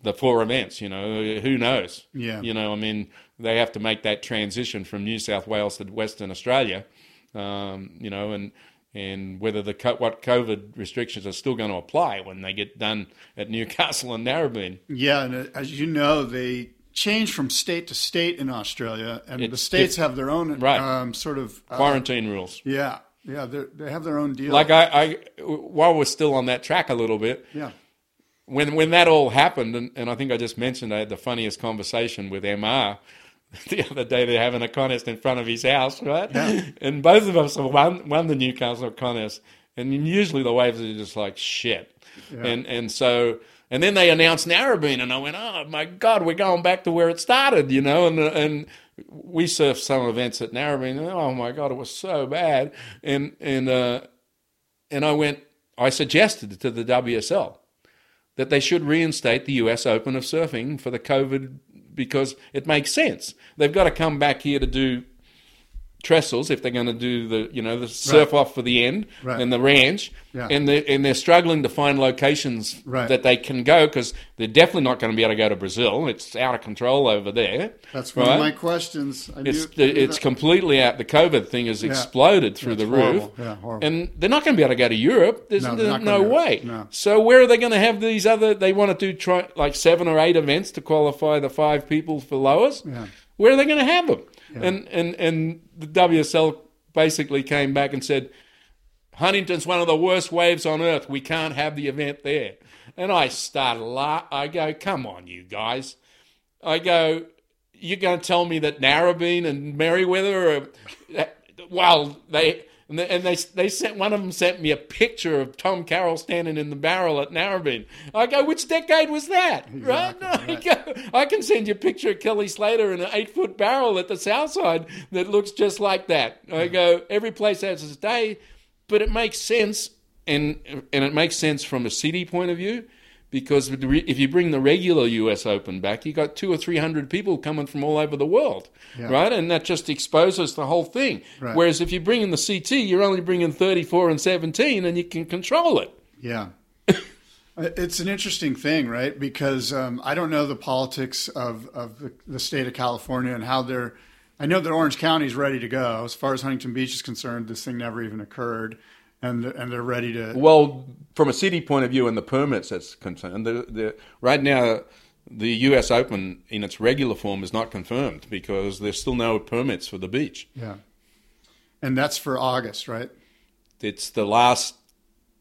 the 4 events, you know. Who knows? Yeah. You know, I mean, they have to make that transition from New South Wales to Western Australia, you know, and whether what COVID restrictions are still going to apply when they get done at Newcastle and Narrabeen. Yeah, and as you know, they – change from state to state in Australia, and the states have their own sort of quarantine rules. Yeah, yeah, they have their own deal. Like I, while we're still on that track a little bit, yeah. When that all happened, and I think I just mentioned I had the funniest conversation with MR the other day. They're having a contest in front of his house, right? Yeah. And both of us have won the Newcastle contest, and usually the waves are just like shit, yeah. and so. And then they announced Narrabeen, and I went, oh, my God, we're going back to where it started, you know. And we surfed some events at Narrabeen, and oh, my God, it was so bad. And I suggested to the WSL that they should reinstate the US Open of Surfing for the COVID because it makes sense. They've got to come back here to do trestles if they're going to do the, you know, the surf off for the end and the ranch, and they're struggling to find locations that they can go because they're definitely not going to be able to go to Brazil. It's out of control over there. That's one of my questions. It's completely out. The COVID thing has exploded through the roof, and they're not going to be able to go to Europe. There's no way. No. So where are they going to have these other? They want to do like 7 or 8 events to qualify the 5 people for lowers. Yeah. Where are they going to have them? Yeah. And the WSL basically came back and said, Huntington's one of the worst waves on earth. We can't have the event there. And I started laughing. I go, come on, you guys. I go, you're going to tell me that Narrabeen and Merriweather are... Well, they sent one of them sent me a picture of Tom Carroll standing in the barrel at Narrabeen. I go, which decade was that? Exactly, right? No, I go, I can send you a picture of Kelly Slater in an 8-foot barrel at the South Side that looks just like that. I go, every place has its day, but it makes sense, and it makes sense from a city point of view, because if you bring the regular U.S. Open back, you got 200 or 300 people coming from all over the world, right? And that just exposes the whole thing. Right. Whereas if you bring in the CT, you're only bringing 34 and 17, and you can control it. Yeah. It's an interesting thing, right? Because I don't know the politics of the state of California and how they're – I know that Orange County is ready to go. As far as Huntington Beach is concerned, this thing never even occurred. And they're ready to... Well, from a city point of view and the permits that's concerned, right now the US Open in its regular form is not confirmed because there's still no permits for the beach. Yeah. And that's for August, right? It's the last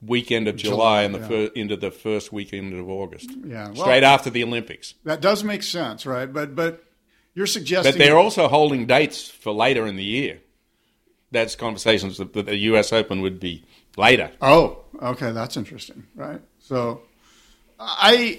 weekend of July and into the first weekend of August. Yeah. Well, straight after the Olympics. That does make sense, right? But you're suggesting... But they're also holding dates for later in the year. That's conversations that the U.S. Open would be later. Oh, okay. That's interesting, right? So I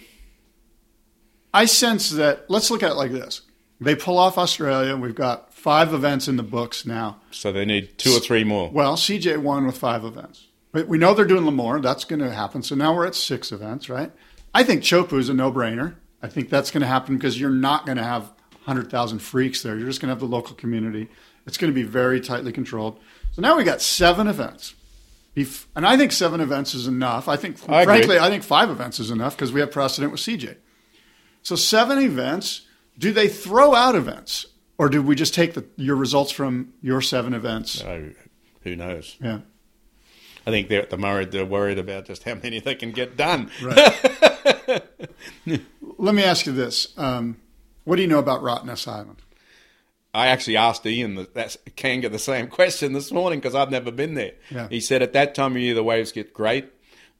sense that, let's look at it like this. They pull off Australia. We've got 5 events in the books now. So they need 2 or 3 more. Well, CJ won with 5 events. But we know they're doing Lemoore. That's going to happen. So now we're at 6 events, right? I think Chopu is a no-brainer. I think that's going to happen because you're not going to have 100,000 freaks there. You're just going to have the local community. It's going to be very tightly controlled. So now we got 7 events. And I think 7 events is enough. I think 5 events is enough because we have precedent with CJ. So 7 events, do they throw out events? Or do we just take your results from your 7 events? Who knows? Yeah. I think they're worried about just how many they can get done. Right. Let me ask you this. What do you know about Rottnest Island? I actually asked Ian Kanga the same question this morning because I've never been there. Yeah. He said at that time of year the waves get great.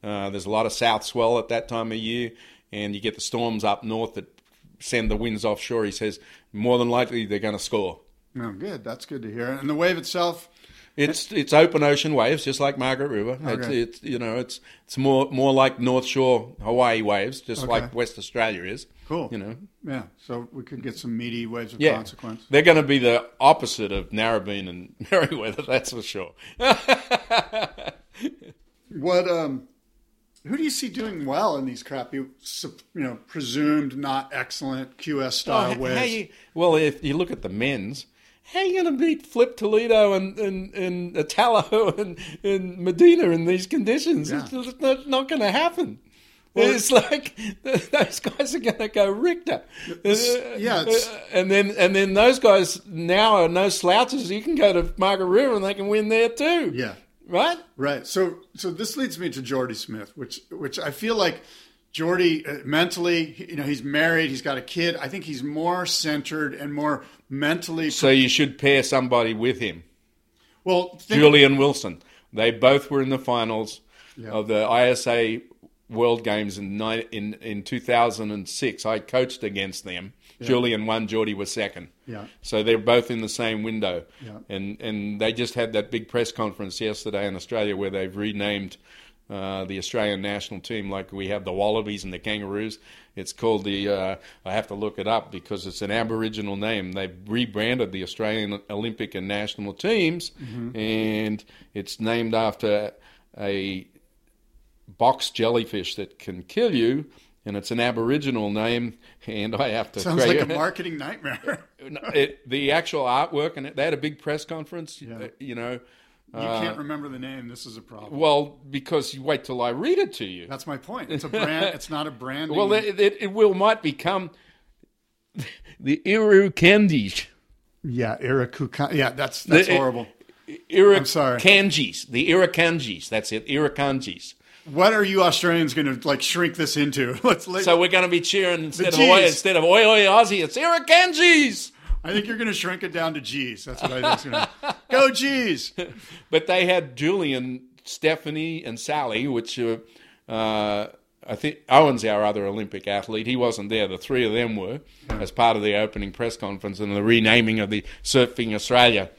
There's a lot of south swell at that time of year, and you get the storms up north that send the winds offshore. He says more than likely they're going to score. Oh, good. That's good to hear. And the wave itself? It's open ocean waves, just like Margaret River. Okay. It's you know, it's more like North Shore Hawaii waves, just okay. like West Australia is. Cool. You know. Yeah. So we could get some meaty waves of yeah. consequence. They're going to be the opposite of Narrabeen and Merriweather, that's for sure. What who do you see doing well in these crappy, presumed not excellent QS style waves? If you look at the men's. How are you going to beat Flip Toledo and Italo and Medina in these conditions? Yeah. It's not going to happen. Well, it's like those guys are going to go Richter. And then those guys now are no slouches. You can go to Margaret River and they can win there too. Yeah. Right? Right. So this leads me to Jordy Smith, which I feel like Jordy, mentally, he's married, he's got a kid. I think he's more centered and more mentally... So you should pair somebody with him. Well, Julian Wilson. They both were in the finals of the ISA World Games in 2006. I coached against them. Yeah. Julian won, Jordy was second. Yeah. So they're both in the same window. Yeah. And they just had that big press conference yesterday in Australia where they've renamed... the Australian national team, like we have the Wallabies and the Kangaroos. It's called the, I have to look it up because it's an Aboriginal name. They've rebranded the Australian Olympic and national teams, mm-hmm. and it's named after a box jellyfish that can kill you, and it's an Aboriginal name, and I have to... Sounds like a marketing nightmare. The actual artwork, and they had a big press conference, You can't remember the name. This is a problem. Well, because you wait till I read it to you. That's my point. It's a brand. It's not a brand. Well, it might become the Irukandji. Yeah, Irukandji. Yeah, that's horrible. I'm sorry. Kanjis. The Irukandjis. That's it. Irukandjis. What are you Australians going to shrink this into? So we're going to be cheering instead of oi oi Aussie. It's Irukandjis. I think you're going to shrink it down to G's. That's what I think's going to happen. Go G's! But they had Julian, Stephanie, and Sally, which I think Owen's our other Olympic athlete. He wasn't there. The three of them were as part of the opening press conference and the renaming of the Surfing Australia.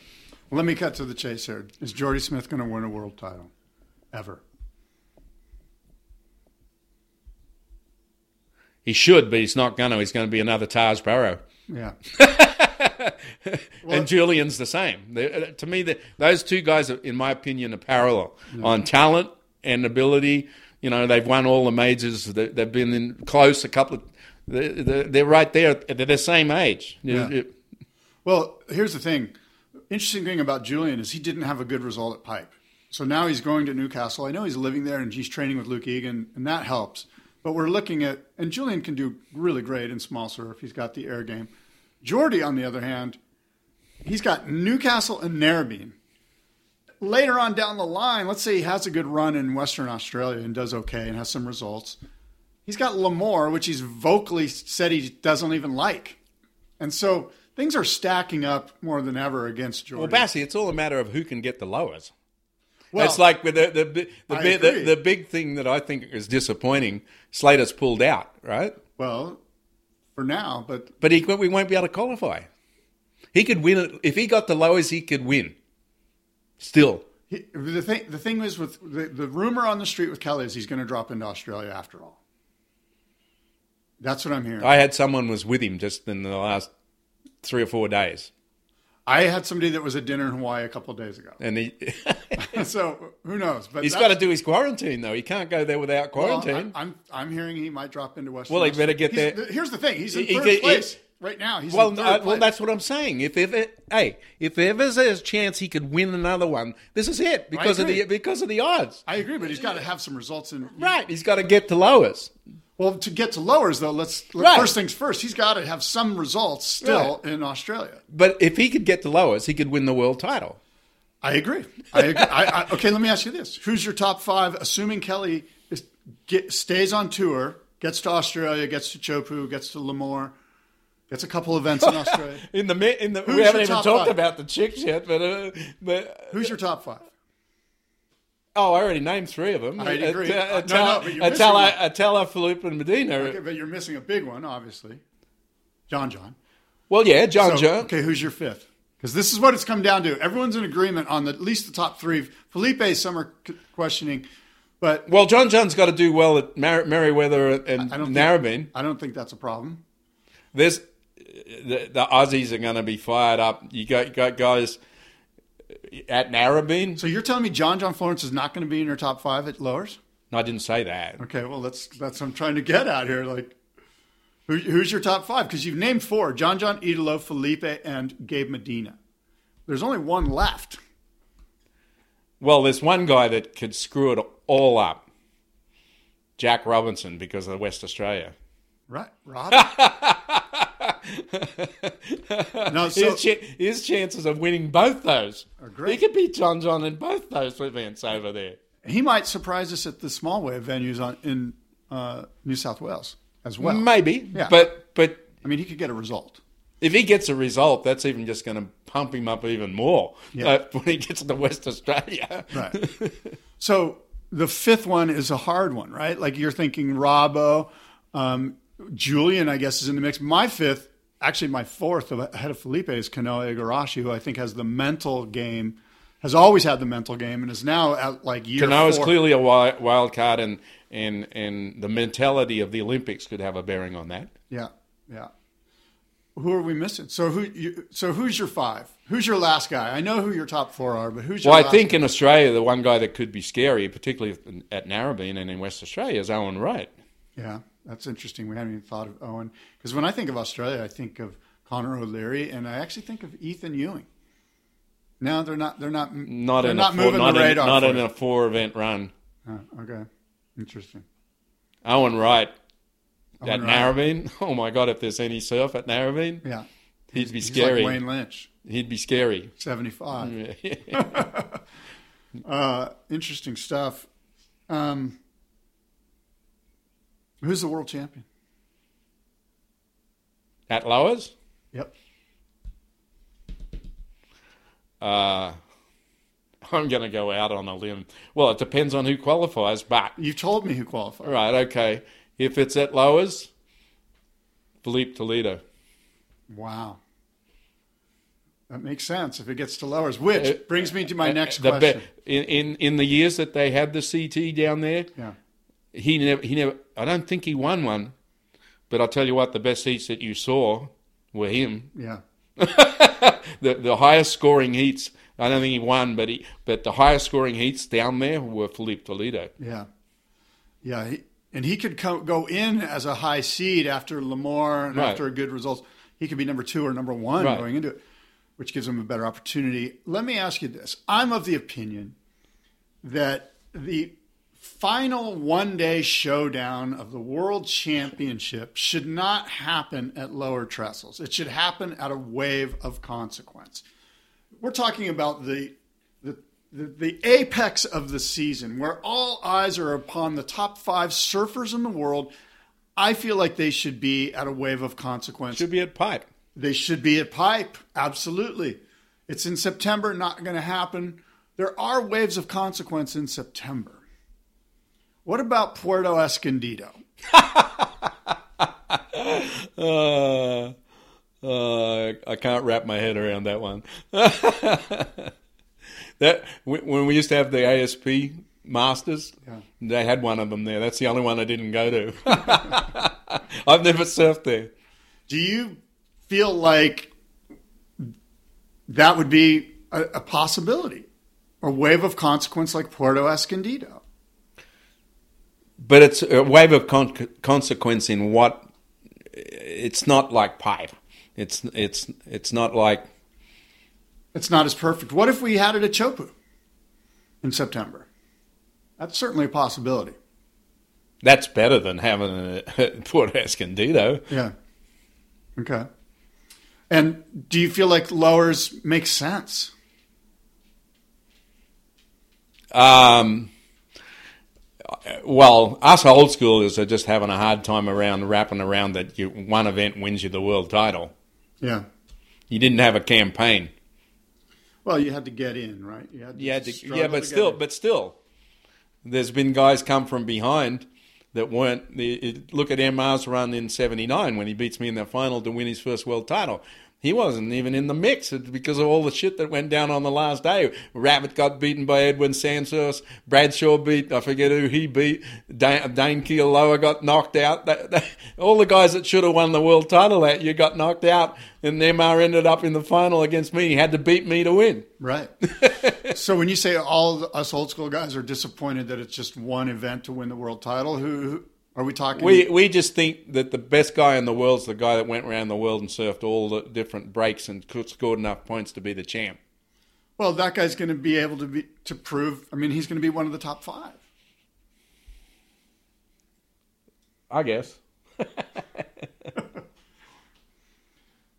Let me cut to the chase here. Is Jordy Smith going to win a world title? Ever? He should, but he's not going to. He's going to be another Taj Burrow. Yeah. And Julian's the same. To me, those two guys, in my opinion, are parallel on talent and ability. They've won all the majors. They've been in close a couple of. They're right there. They're the same age. Yeah. Here's the thing. Interesting thing about Julian is he didn't have a good result at Pipe, so now he's going to Newcastle. I know he's living there and he's training with Luke Egan, and that helps. But we're looking at, and Julian can do really great in small surf. He's got the air game. Jordy, on the other hand, he's got Newcastle and Narrabeen. Later on down the line, let's say he has a good run in Western Australia and does okay and has some results. He's got Lemoore, which he's vocally said he doesn't even like. And so things are stacking up more than ever against Jordy. Well, Bassie, it's all a matter of who can get the lowers. Well, it's like the big thing that I think is disappointing. Slater's pulled out, right? Well, for now, but we won't be able to qualify. He could win it if he got the lowers. He could win. Still, the thing is with the rumor on the street with Kelly is he's going to drop into Australia after all. That's what I'm hearing. I had someone was with him just in the last 3 or 4 days. I had somebody that was at dinner in Hawaii a couple of days ago. And he... So who knows? But he's got to do his quarantine, though. He can't go there without quarantine. Well, I'm hearing he might drop into Western. Well, he better get there. Here's the thing. He's in third place right now. He's in third place. Well, that's what I'm saying. If ever there's a chance he could win another one, this is it because of the odds. I agree, but he's got to have some results. Right. He's got to get to lowers. Well, to get to lowers, though, first things first, he's got to have some results still in Australia. But if he could get to lowers, he could win the world title. I agree. Okay, let me ask you this. Who's your top five, assuming Kelly stays on tour, gets to Australia, gets to Chopu, gets to Lemoore, gets a couple events in Australia? We haven't even talked about the chicks yet, but who's your top five? Oh, I already named three of them. I agree. Atala, Felipe, and Medina. Okay, but you're missing a big one, obviously. John. Well, yeah, John. Okay, who's your fifth? Because this is what it's come down to. Everyone's in agreement on at least the top three. Felipe, some are questioning. But well, John John's got to do well at Merriweather and Narrabeen. I don't think that's a problem. There's the Aussies are going to be fired up. You got guys at Narrabeen. So you're telling me John Florence is not going to be in your top five at Lowers? No, I didn't say that. Okay, well that's what I'm trying to get out here. Like, who's your top five? Because you've named four: John, Idolo, Felipe, and Gabe Medina. There's only one left. Well, there's one guy that could screw it all up. Jack Robinson, because of West Australia. Right, Rob. No, so his chances of winning both those are great. He could beat John in both those events over there. He might surprise us at the small wave venues in New South Wales as well. Maybe, yeah. But I mean, he could get a result. If he gets a result, that's even just going to pump him up even more when he gets to West Australia. Right. So the fifth one is a hard one, right? Like you're thinking Robbo, Julian, I guess, is in the mix. My fourth ahead of Felipe is Kanoa Igarashi, who I think has the mental game, has always had the mental game, and is now at like year four. Kanoa is clearly a wild card, and the mentality of the Olympics could have a bearing on that. Yeah, yeah. Who are we missing? So who's your five? Who's your last guy? I know who your top four are, but who's your last guy? Well, I think in Australia, the one guy that could be scary, particularly at Narrabeen and in West Australia, is Owen Wright. Yeah, that's interesting. We haven't even thought of Owen. Because when I think of Australia, I think of Connor O'Leary, and I actually think of Ethan Ewing. No, they're not moving the radar. Not in a four-event run. Oh, okay, interesting. Owen Wright. At Narrabeen, oh my God! If there's any surf at Narrabeen, yeah, he'd be scary. He's like Wayne Lynch, he'd be scary. 75. Yeah. Interesting stuff. Who's the world champion at Lowers? Yep. I'm going to go out on a limb. Well, it depends on who qualifies, but you told me who qualifies. Right? Okay. If it's at Lowers, Felipe Toledo. Wow. That makes sense if it gets to Lowers, which brings me to my next question. In the years that they had the CT down there, yeah. he never. I don't think he won one, but I'll tell you what, the best heats that you saw were him. Yeah. the highest scoring heats, I don't think he won, but the highest scoring heats down there were Felipe Toledo. Yeah. Yeah, he could go in as a high seed after Lemoore and right. after a good result. He could be number two or number one right. going into it, which gives him a better opportunity. Let me ask you this. I'm of the opinion that the final one-day showdown of the World Championship should not happen at Lower Trestles. It should happen at a wave of consequence. We're talking about the apex of the season, where all eyes are upon the top five surfers in the world. I feel like they should be at a wave of consequence. Should be at Pipe. They should be at Pipe, absolutely. It's in September, not going to happen. There are waves of consequence in September. What about Puerto Escondido? I can't wrap my head around that one. That when we used to have the ASP Masters, yeah. they had one of them there. That's the only one I didn't go to. I've never surfed there. Do you feel like that would be a possibility, a wave of consequence like Puerto Escondido? But it's a wave of consequence in what? It's not like Pipe. It's not like. It's not as perfect. What if we had it at Chopu in September? That's certainly a possibility. That's better than having it at Puerto Escondido. Yeah. Okay. And do you feel like Lowers makes sense? Well, us old schoolers are just having a hard time wrapping around that one event wins you the world title. Yeah. You didn't have a campaign. Well, you had to get in, right? You had to, but still, there's been guys come from behind that weren't. Look at MR's run in '79 when he beats me in the final to win his first world title. He wasn't even in the mix because of all the shit that went down on the last day. Rabbit got beaten by Edwin Sansos. Bradshaw beat, I forget who he beat. Dane Kealoha got knocked out. All the guys that should have won the world title that year got knocked out, and MR ended up in the final against me. He had to beat me to win. Right. So when you say all us old school guys are disappointed that it's just one event to win the world title, who are we talking? We just think that the best guy in the world is the guy that went around the world and surfed all the different breaks and scored enough points to be the champ. Well, that guy's going to be able to prove. I mean, he's going to be one of the top five. I guess.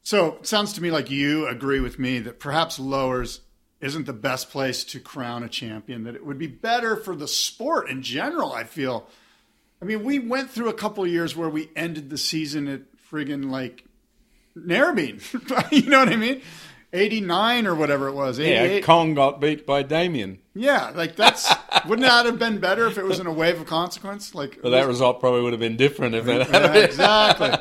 So it sounds to me like you agree with me that perhaps lowers isn't the best place to crown a champion. That it would be better for the sport in general. I feel. I mean, we went through a couple of years where we ended the season at friggin' like Narrabeen. You know what I mean? 89 or whatever it was. 88. Yeah, Kong got beat by Damien. Yeah, like that's... wouldn't that have been better if it was in a wave of consequence? Like, well, that result probably would have been different if that happened. Yeah, exactly.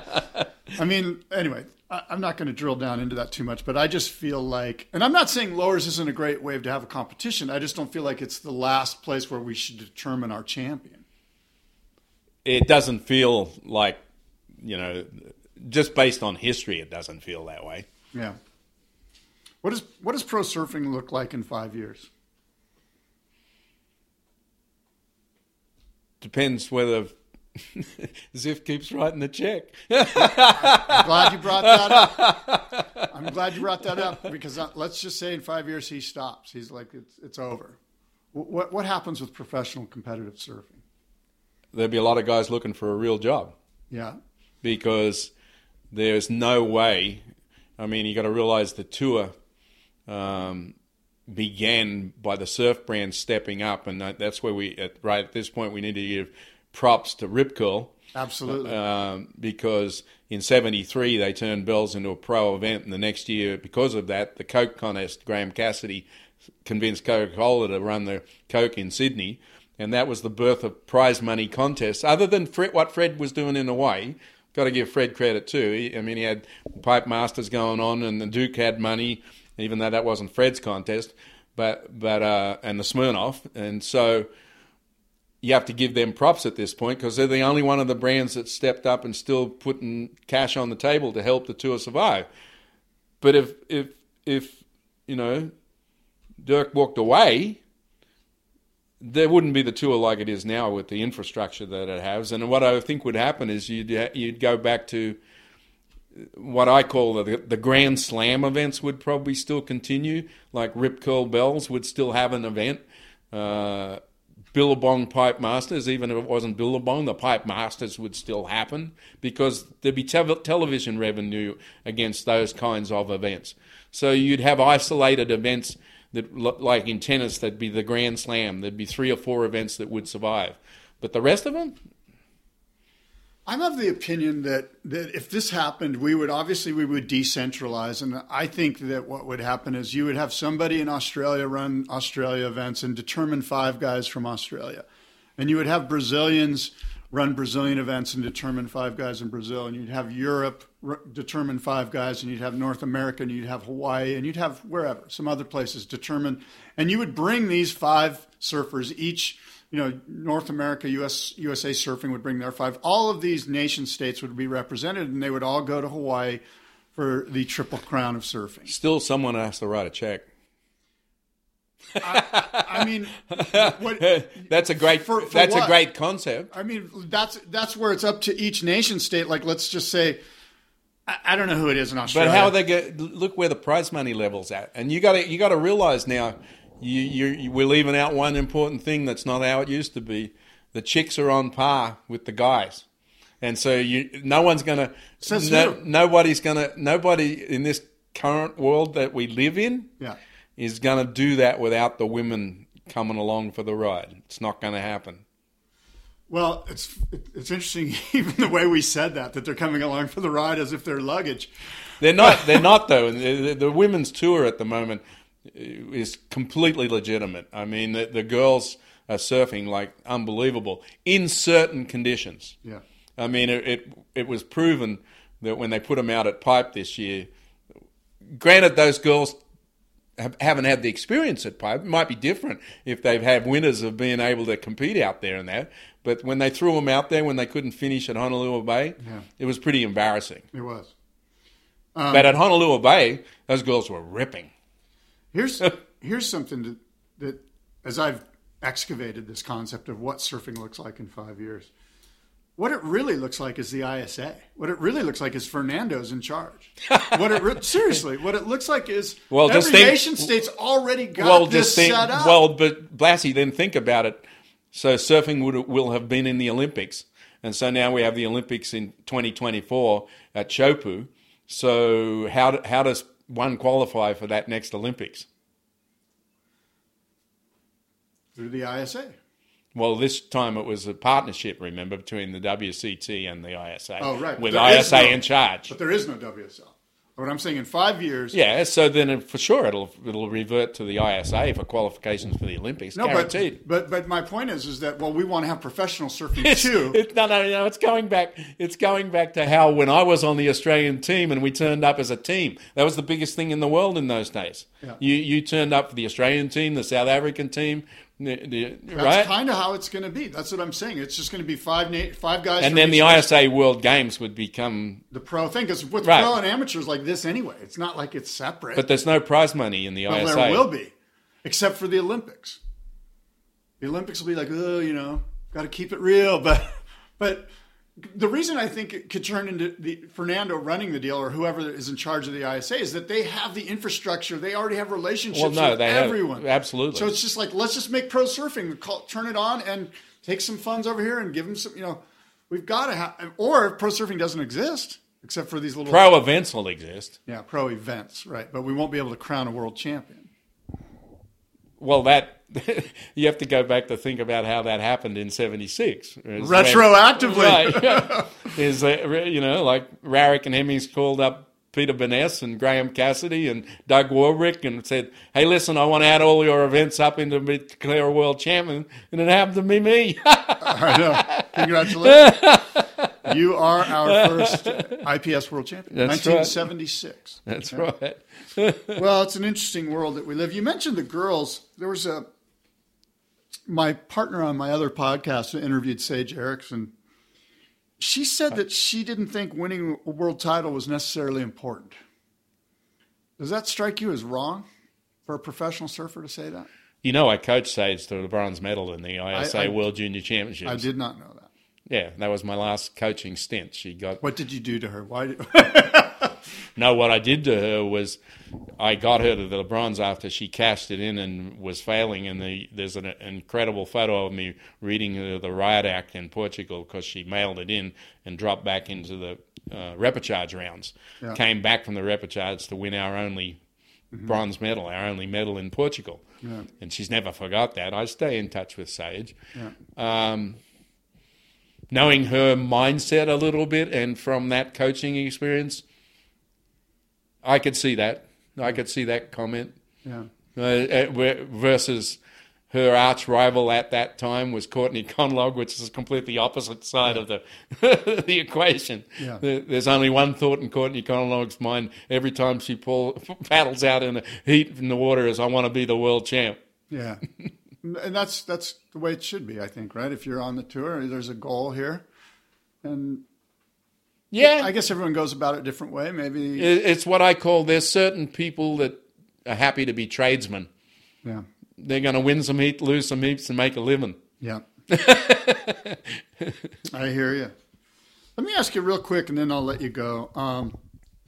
I mean, anyway, I'm not going to drill down into that too much, but I just feel like... and I'm not saying lowers isn't a great wave to have a competition. I just don't feel like it's the last place where we should determine our champion. It doesn't feel like, you know, just based on history, it doesn't feel that way. Yeah. What does pro surfing look like in 5 years? Depends whether Ziff keeps writing the check. I'm glad you brought that up. Because let's just say in 5 years he stops. He's like, it's over. What happens with professional competitive surfing? There'll be a lot of guys looking for a real job. Yeah. Because there's no way. I mean, you got to realize the tour began by the surf brand stepping up. And that's where right at this point, we need to give props to Rip Curl. Absolutely. Because in 73, they turned Bells into a pro event. And the next year, because of that, the Coke contest, Graham Cassidy convinced Coca-Cola to run the Coke in Sydney. And that was the birth of prize money contests. Other than what Fred was doing in a way, got to give Fred credit too. He had Pipe Masters going on, and the Duke had money, even though that wasn't Fred's contest. But and the Smirnoff, and so you have to give them props at this point because they're the only one of the brands that stepped up and still putting cash on the table to help the tour survive. But if you know, Dirk walked away, there wouldn't be the tour like it is now with the infrastructure that it has. And what I think would happen is you'd go back to what I call the Grand Slam events would probably still continue, like Rip Curl Bells would still have an event. Billabong Pipe Masters, even if it wasn't Billabong, the Pipe Masters would still happen because there'd be television revenue against those kinds of events. So you'd have isolated events that, like in tennis, that'd be the Grand Slam. There'd be 3 or 4 events that would survive. But the rest of them? I'm of the opinion that if this happened, we would decentralize. And I think that what would happen is you would have somebody in Australia run Australia events and determine 5 guys from Australia. And you would have Brazilians run Brazilian events and determine 5 guys in Brazil. And you'd have Europe determine 5 guys, and you'd have North America, and you'd have Hawaii, and you'd have wherever, some other places determine. And you would bring these 5 surfers each, you know, North America, USA Surfing would bring their 5. All of these nation states would be represented, and they would all go to Hawaii for the Triple Crown of surfing. Still, someone has to write a check. I mean, that's a great concept. I mean, that's where it's up to each nation state. Like, let's just say, I don't know who it is in Australia. But how they get? Look where the prize money level's at, and you got to realize now, we're leaving out one important thing that's not how it used to be. The chicks are on par with the guys, and so nobody in this current world that we live in. Yeah. Is going to do that without the women coming along for the ride. It's not going to happen. Well, it's interesting, even the way we said that they're coming along for the ride as if they're luggage. They're not. They're not, though. The women's tour at the moment is completely legitimate. I mean, the girls are surfing like unbelievable in certain conditions. Yeah. I mean, it was proven that when they put them out at Pipe this year, Granted, those girls haven't had the experience at Pipe. It might be different if they've had winners of being able to compete out there and that. But when they threw them out there, when they couldn't finish at Honolulu Bay, it was pretty embarrassing. It was. But at Honolulu Bay, those girls were ripping. Here's something that, as I've excavated this concept of what surfing looks like in 5 years, what it really looks like is the ISA. What it really looks like is Fernando's in charge. Seriously, what it looks like is every nation state's already got this set up. Well, but Blassie, then think about it. So surfing will have been in the Olympics. And so now we have the Olympics in 2024 at Chopu. So how does one qualify for that next Olympics? Through the ISA. Well, this time it was a partnership, remember, between the WCT and the ISA. Oh, right. With ISA in charge. But there is no WSL. What I'm saying, in 5 years... Yeah, so then for sure it'll revert to the ISA for qualifications for the Olympics, guaranteed. But my point is that, we want to have professional surfing too. It's going back to how when I was on the Australian team and we turned up as a team. That was the biggest thing in the world in those days. Yeah. You turned up for the Australian team, the South African team... That's kind of how it's going to be. That's what I'm saying. It's just going to be five guys. And then the ISA World Games would become... The pro thing. Because with pro and amateurs like this anyway, it's not like it's separate. But there's no prize money in the ISA. There will be, except for the Olympics. The Olympics will be like, got to keep it real. But the reason I think it could turn into Fernando running the deal or whoever is in charge of the ISA is that they have the infrastructure. They already have relationships with everyone. Absolutely. So it's just like, let's just make pro surfing, turn it on and take some funds over here and give them some, we've got to have, or if pro surfing doesn't exist, except for these little. Pro events will exist. Yeah, pro events, right. But we won't be able to crown a world champion. Well, you have to go back to think about how that happened in 1976. Retroactively. Right. Is like Rarick and Hemmings called up Peter Burness and Graham Cassidy and Doug Warbrick and said, hey, listen, I want to add all your events up into me to declare a world champion. And it happened to be me. I know. Congratulations. You are our first IPS world champion. That's 1976. Right. That's right. Well, it's an interesting world that we live. You mentioned the girls. There was my partner on my other podcast who interviewed Sage Erickson. She said that she didn't think winning a world title was necessarily important. Does that strike you as wrong for a professional surfer to say that? I coached Sage to the bronze medal in the ISA World Junior Championships. I did not know that. Yeah, that was my last coaching stint. She got. What did you do to her? No, what I did to her was I got her to the bronze after she cashed it in and was failing. And there's an incredible photo of me reading her the riot act in Portugal because she mailed it in and dropped back into the repechage rounds. Yeah. Came back from the repechage to win our only bronze medal, our only medal in Portugal. Yeah. And she's never forgot that. I stay in touch with Sage. Yeah. Knowing her mindset a little bit and from that coaching experience, I could see that. I could see that comment. Yeah. Versus her arch rival at that time was Courtney Conlog, which is completely opposite side of the equation. Yeah. There's only one thought in Courtney Conlog's mind every time she paddles out in the heat in the water is, I want to be the world champ. Yeah. And that's the way it should be, I think, right? If you're on the tour, there's a goal here. And I guess everyone goes about it a different way. Maybe it's what I call there's certain people that are happy to be tradesmen. Yeah. They're going to win some heat, lose some heaps, and make a living. Yeah. I hear you. Let me ask you real quick, and then I'll let you go.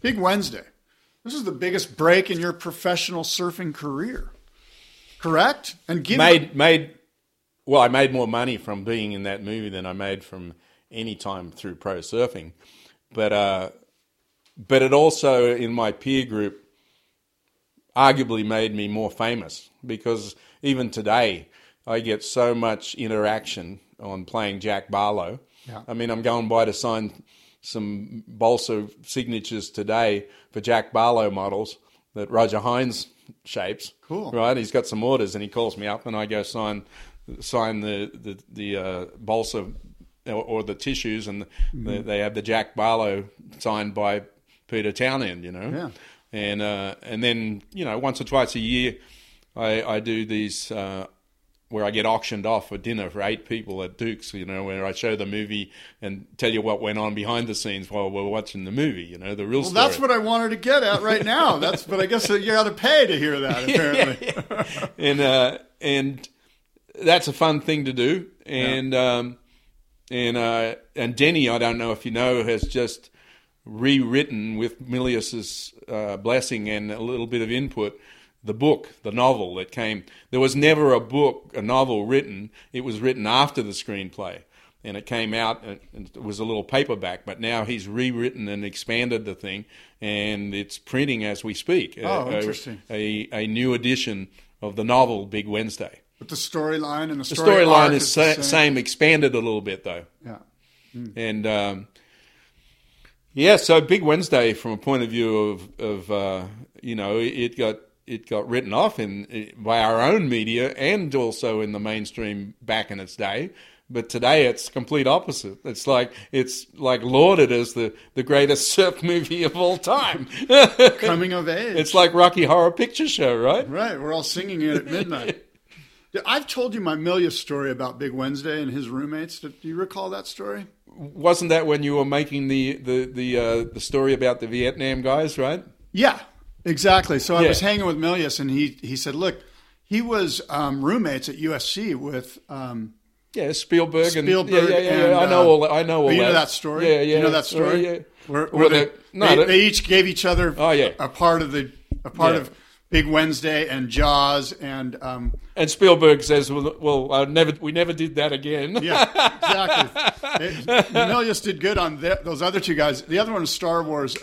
Big Wednesday. This is the biggest break in your professional surfing career. Correct? And I made more money from being in that movie than I made from any time through pro surfing. But it also, in my peer group, arguably made me more famous because even today I get so much interaction on playing Jack Barlow. Yeah. I mean, I'm going by to sign some balsa signatures today for Jack Barlow models that Roger Hines shapes. Cool. Right? He's got some orders and he calls me up and I go sign the balsa or the tissues and they have the Jack Barlow signed by Peter Townend, And then, you know, once or twice a year, I do these where I get auctioned off for dinner for 8 people at Duke's, you know, where I show the movie and tell you what went on behind the scenes while we're watching the movie, you know, the real story. Well, that's what I wanted to get at right now. That's, but I guess you got to pay to hear that, apparently. Yeah. And that's a fun thing to do. And, yeah. And Denny, I don't know if you know, has just rewritten with Milius's blessing and a little bit of input, the book, the novel that came. There was never a book, a novel written. It was written after the screenplay, and it came out, and it was a little paperback, but now he's rewritten and expanded the thing, and it's printing as we speak. Oh, interesting. A new edition of the novel, Big Wednesday. But the storyline and the storyline is same, expanded a little bit, though. Yeah. Mm. And, yeah, so Big Wednesday, from a point of view of you know, it got written off by our own media and also in the mainstream back in its day. But today it's complete opposite. It's like lauded as the greatest surf movie of all time. Coming of age. It's like Rocky Horror Picture Show, right? Right. We're all singing it at midnight. I've told you my Milius story about Big Wednesday and his roommates. Do you recall that story? Wasn't that when you were making the story about the Vietnam guys, right? Yeah. Exactly. So I was hanging with Milius, and he said, look, he was roommates at USC with Spielberg. And, I know all that. You know that story? Yeah, yeah. You know that story? Yeah. Where they each gave each other a part of Big Wednesday and Jaws and Spielberg says, "Well, we never did that again." Yeah, exactly. Milius did good on those other two guys. The other one was Star Wars.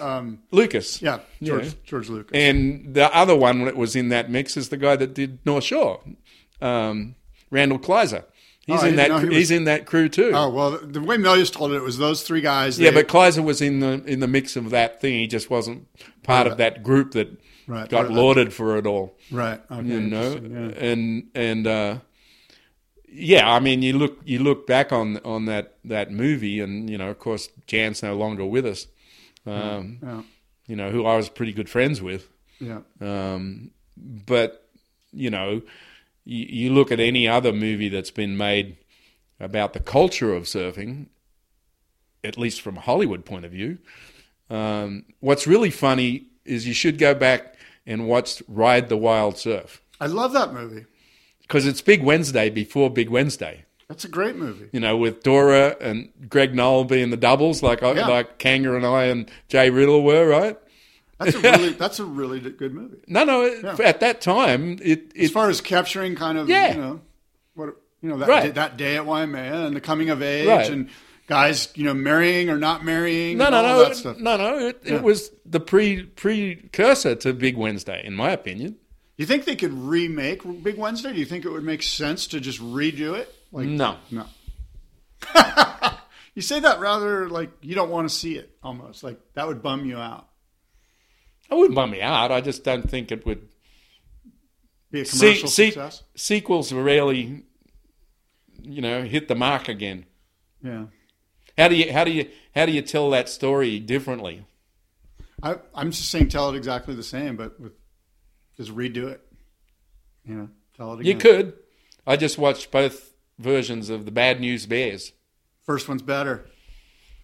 Lucas. Yeah, George Lucas. And the other one that was in that mix is the guy that did North Shore, Randall Kleiser. He's in that crew too. Oh well, the way Milius told it was those three guys. Yeah, but Kleiser was in the mix of that thing. He just wasn't part of that group that. Right. Got lauded for it all. Right. Okay. You know? Yeah. And I mean, you look back on that movie, and, you know, of course, Jan's no longer with us, you know, who I was pretty good friends with. Yeah. But, you know, you look at any other movie that's been made about the culture of surfing, at least from a Hollywood point of view. What's really funny is you should go back and watch Ride the Wild Surf. I love that movie. Because it's Big Wednesday before Big Wednesday. That's a great movie. You know, with Dora and Greg Knoll being the doubles, like Kanger and I and Jay Riddle were, right? That's a really good movie. No, at that time... It as far as capturing kind of, you know, that day at Waimea and the coming of age and... guys, you know, marrying or not marrying. That stuff. It was the precursor to Big Wednesday, in my opinion. You think they could remake Big Wednesday? Do you think it would make sense to just redo it? Like, no. You say that rather like you don't want to see it. Almost like that would bum you out. I wouldn't bum me out. I just don't think it would be a commercial success. Sequels rarely, you know, hit the mark again. Yeah. How do you tell that story differently? I'm just saying, tell it exactly the same, but just redo it. You know, tell it again. You could. I just watched both versions of the Bad News Bears. First one's better.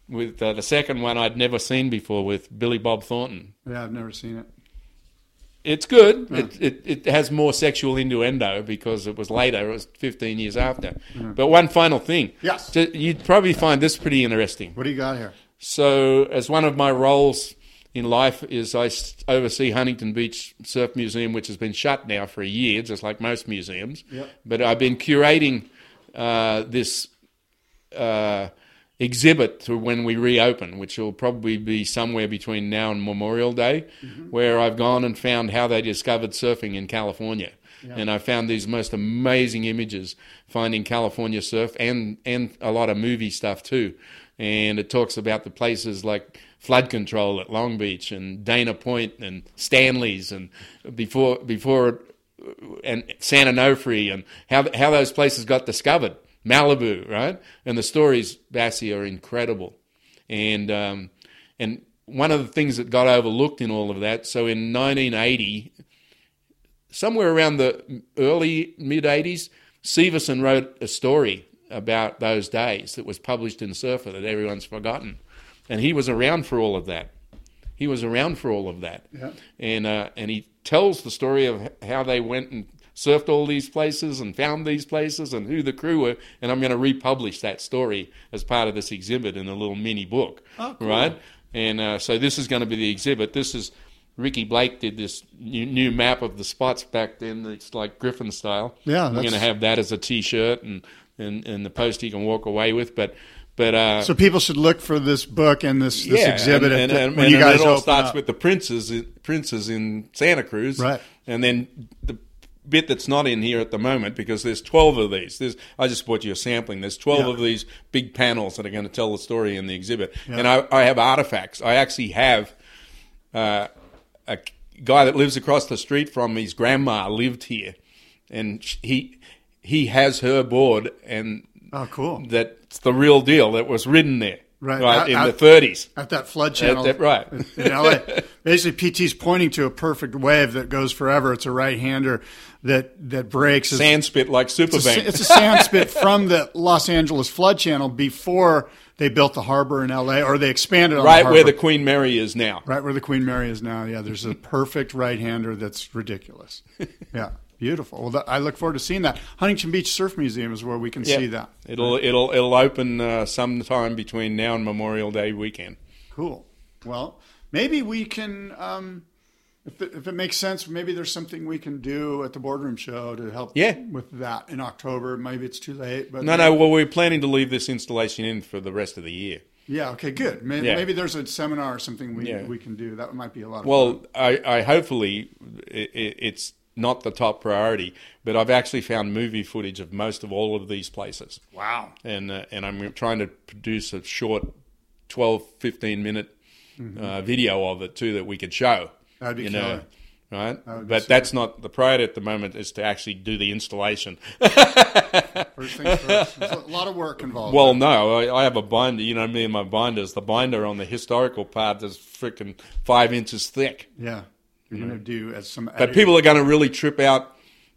With the second one, I'd never seen before, with Billy Bob Thornton. Yeah, I've never seen it. It's good. Yeah. It has more sexual innuendo because it was later. It was 15 years after. Yeah. But one final thing. Yes. You'd probably find this pretty interesting. What do you got here? So as one of my roles in life is I oversee Huntington Beach Surf Museum, which has been shut now for a year, just like most museums. Yep. But I've been curating this exhibit to when we reopen, which will probably be somewhere between now and Memorial Day, where I've gone and found how they discovered surfing in California. Yep. And I found these most amazing images, finding California surf and a lot of movie stuff too. And it talks about the places like Flood Control at Long Beach and Dana Point and Stanley's and before and San Onofre, and how those places got discovered. Malibu, right? And the stories, Bassi, are incredible. And one of the things that got overlooked in all of that, so in 1980, somewhere around the early, mid-80s, Severson wrote a story about those days that was published in Surfer that everyone's forgotten. And he was around for all of that. Yeah. And he tells the story of how they went and surfed all these places and found these places and who the crew were. And I'm going to republish that story as part of this exhibit in a little mini book. Oh, cool. Right? And so this is going to be the exhibit. This is Ricky Blake did this new map of the spots back then. It's like Griffin style. Yeah, we're going to have that as a T-shirt and the poster you can walk away with. So people should look for this book and this exhibit. And you guys, it all starts up with the princes in Santa Cruz, right? And then the bit that's not in here at the moment, because there's 12 of these. I just bought you a sampling. There's 12 of these big panels that are going to tell the story in the exhibit. Yeah. And I have artifacts. I actually have a guy that lives across the street from me's grandma lived here, and he has her board and that's the real deal that was ridden there. Right, in the 30s. At that flood channel. Right. In LA. Basically, PT's pointing to a perfect wave that goes forever. It's a right-hander that breaks. Sand spit like Superbank. It's a sand spit from the Los Angeles flood channel before they built the harbor in LA, or they expanded on the harbor. Right where the Queen Mary is now. Yeah, there's a perfect right-hander that's ridiculous. Yeah. Beautiful. Well, I look forward to seeing that. Huntington Beach Surf Museum is where we can see that. It'll open sometime between now and Memorial Day weekend. Cool. Well, maybe we can, if it makes sense, maybe there's something we can do at the Boardroom Show to help with that in October. Maybe it's too late. But no. Well, we're planning to leave this installation in for the rest of the year. Yeah, okay, good. Maybe there's a seminar or something we can do. That might be a lot of fun. Well, I hopefully it's not the top priority, but I've actually found movie footage of most of all of these places. Wow. And I'm trying to produce a short 12, 15-minute video of it, too, that we could show. That'd be killer. Right? But that's not the priority at the moment, is to actually do the installation. First things first. There's a lot of work involved. Well, no, I have a binder. You know me and my binders. The binder on the historical part is freaking 5 inches thick. Yeah. You're going to do as some editing. But people are going to really trip out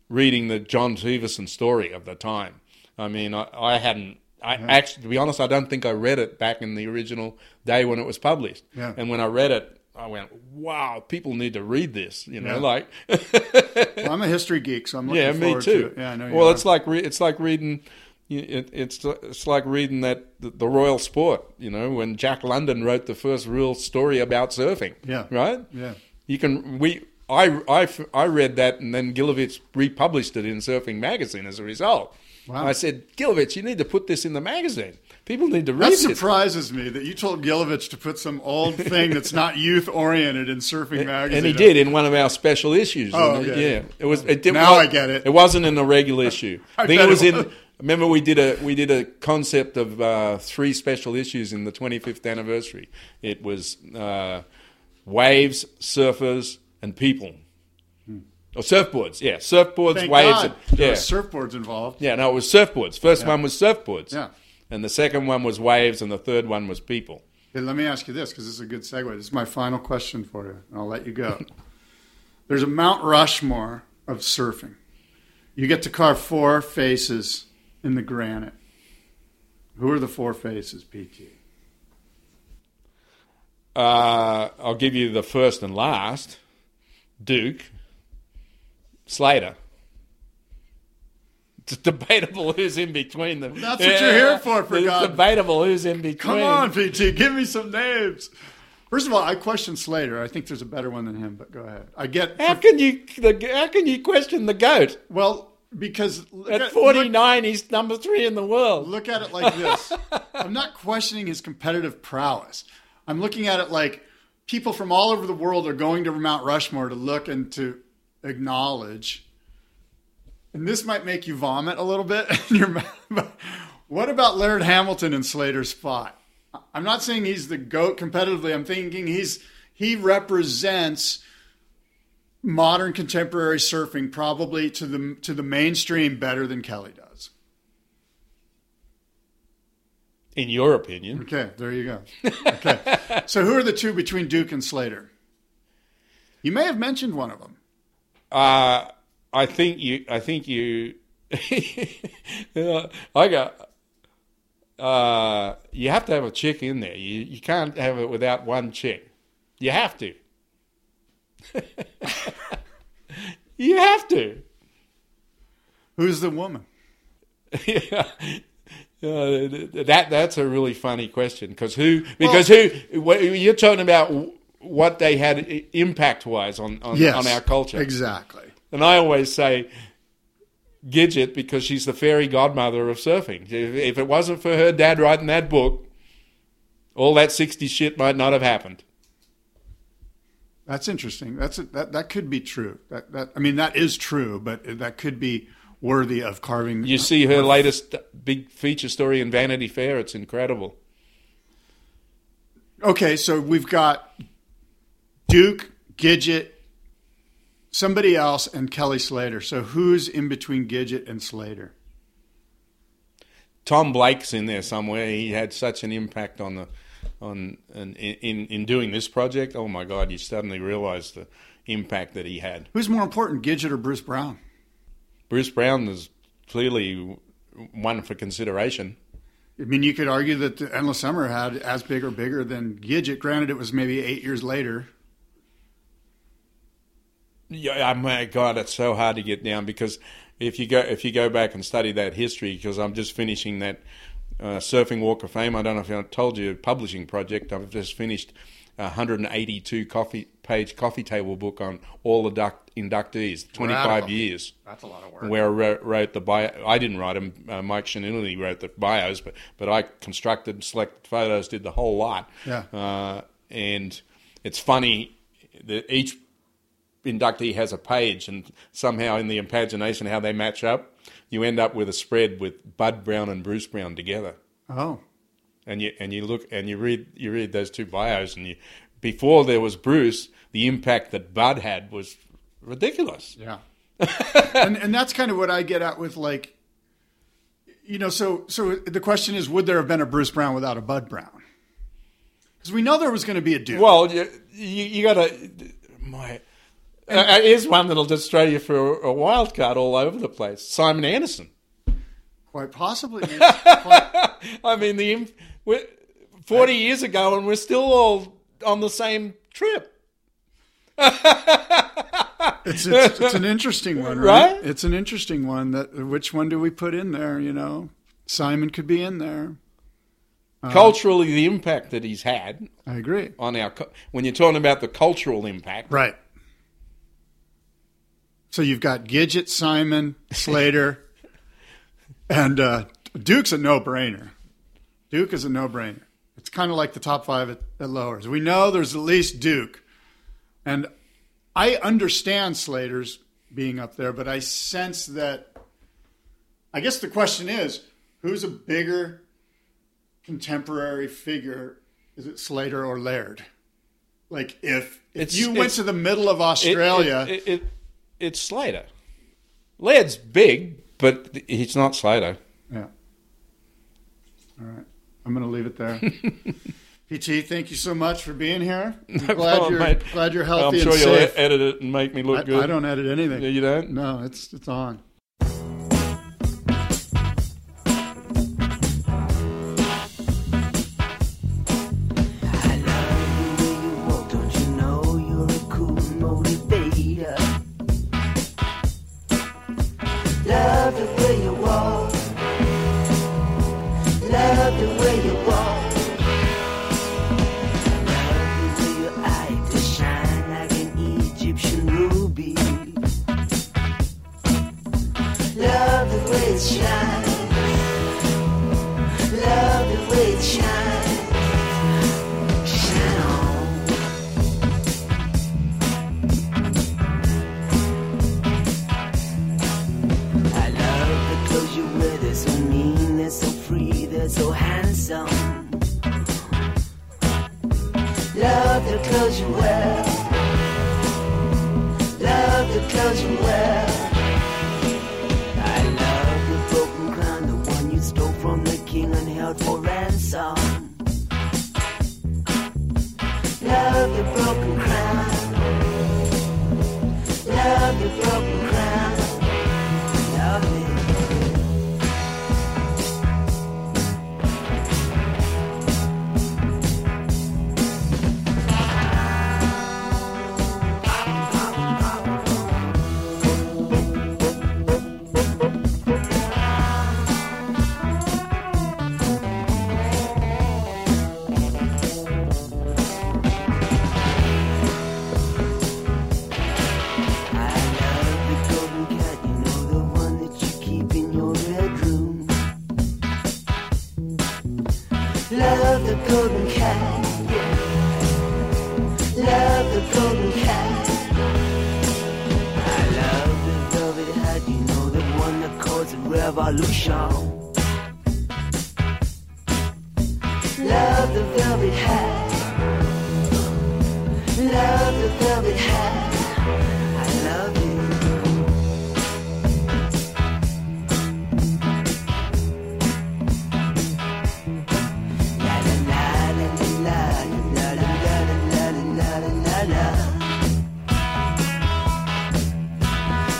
reading the John Severson story of the time. I mean, I hadn't. Actually, to be honest, I don't think I read it back in the original day when it was published. Yeah. And when I read it, I went, "Wow, people need to read this." You know, like. Well, I'm a history geek, so I'm looking forward to it. Yeah, me too. Yeah, I know. Well, it's like reading. It's like reading that the Royal Sport. You know, when Jack London wrote the first real story about surfing. Yeah. Right. Yeah. You can I read that, and then Gilovich republished it in Surfing Magazine as a result. Wow. I said, Gilovich, you need to put this in the magazine. People need to read it. That surprises me that you told Gilovich to put some old thing that's not youth-oriented in Surfing Magazine. And he did in one of our special issues. Oh, okay. Yeah. I get it. It wasn't in a regular issue. I think it was in. Remember, we did a concept of 3 special issues in the 25th anniversary. It was. Waves, surfers, and people. Or surfboards, yeah. Surfboards, thank waves. God. And, there were surfboards involved. Yeah, no, it was surfboards. First one was surfboards. Yeah. And the second one was waves, and the third one was people. Hey, let me ask you this, because this is a good segue. This is my final question for you, and I'll let you go. There's a Mount Rushmore of surfing. You get to carve 4 faces in the granite. Who are the 4 faces, PT? I'll give you the first and last. Duke. Slater. It's debatable who's in between them. That's what you're here for God. It's debatable who's in between. Come on, PT, give me some names. First of all, I question Slater. I think there's a better one than him, but go ahead. How can you question the GOAT? Well, because at 49, he's number 3 in the world. Look at it like this. I'm not questioning his competitive prowess. I'm looking at it like people from all over the world are going to Mount Rushmore to look and to acknowledge. And this might make you vomit a little bit. What about Laird Hamilton in Slater's spot? I'm not saying he's the GOAT competitively. I'm thinking he represents modern contemporary surfing probably to the mainstream better than Kelly does. in your opinion. Okay, there you go. Okay. So who are the two between Duke and Slater? You may have mentioned one of them. I think you. I got. You have to have a chick in there. You can't have it without one chick. You have to. You have to. Who's the woman? Yeah. That's a really funny question because you're talking about what they had impact-wise on our culture. Exactly. And I always say Gidget because she's the fairy godmother of surfing. If it wasn't for her dad writing that book, all that 60s shit might not have happened. That's interesting. That could be true. That is true, but that could be worthy of carving. You see her latest big feature story in Vanity Fair. It's incredible. Okay, so we've got Duke, Gidget, somebody else, and Kelly Slater. So who's in between Gidget and Slater? Tom Blake's in there somewhere. He had such an impact in doing this project. Oh my God, you suddenly realize the impact that he had. Who's more important, Gidget or Bruce Brown? Bruce Brown is clearly one for consideration. I mean, you could argue that the Endless Summer had as big or bigger than Gidget. Granted, it was maybe 8 years later. Yeah, oh my God, it's so hard to get down because if you go back and study that history, because I'm just finishing that Surfing Walk of Fame. I don't know if I told you, a publishing project. I've just finished a 182 coffee table book on all the inductees, 25 years. That's a lot of work. Where I wrote the bio. I didn't write them. Mike Shanilini wrote the bios, but I constructed, selected photos, did the whole lot. Yeah. And it's funny that each inductee has a page, and somehow in the imagination how they match up, you end up with a spread with Bud Brown and Bruce Brown together. Oh. And you look and you read those two bios, and before there was Bruce, the impact that Bud had was ridiculous. Yeah. and that's kind of what I get at with, like, you know, so the question is, would there have been a Bruce Brown without a Bud Brown? Because we know there was going to be a dude. Well, you got to here's one that'll just throw you for a wild card all over the place. Simon Anderson. Quite possibly. I mean, 40 years ago, and we're still all on the same trip. It's an interesting one, right? It's an interesting one. Which one do we put in there, you know? Simon could be in there. Culturally, the impact that he's had. I agree. When you're talking about the cultural impact. Right. So you've got Gidget, Simon, Slater, and Duke's a no-brainer. Duke is a no-brainer. It's kind of like the top five at Lowers. We know there's at least Duke. And I understand Slater's being up there, but I sense that – I guess the question is, who's a bigger contemporary figure? Is it Slater or Laird? Like if you went to the middle of Australia – it's Slater. Laird's big, but he's not Slater. Yeah. All right. I'm going to leave it there. PT, thank you so much for being here. Glad you're healthy and safe. I'm sure you'll edit it and make me look good. I don't edit anything. You don't? No, it's on. Love the golden cat, yeah. Love the golden cat. I love the velvet hat, you know, the one that caused a revolution. Love the velvet hat. Love the velvet hat. I love you.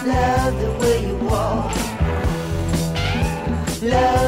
Love the way you walk. Love.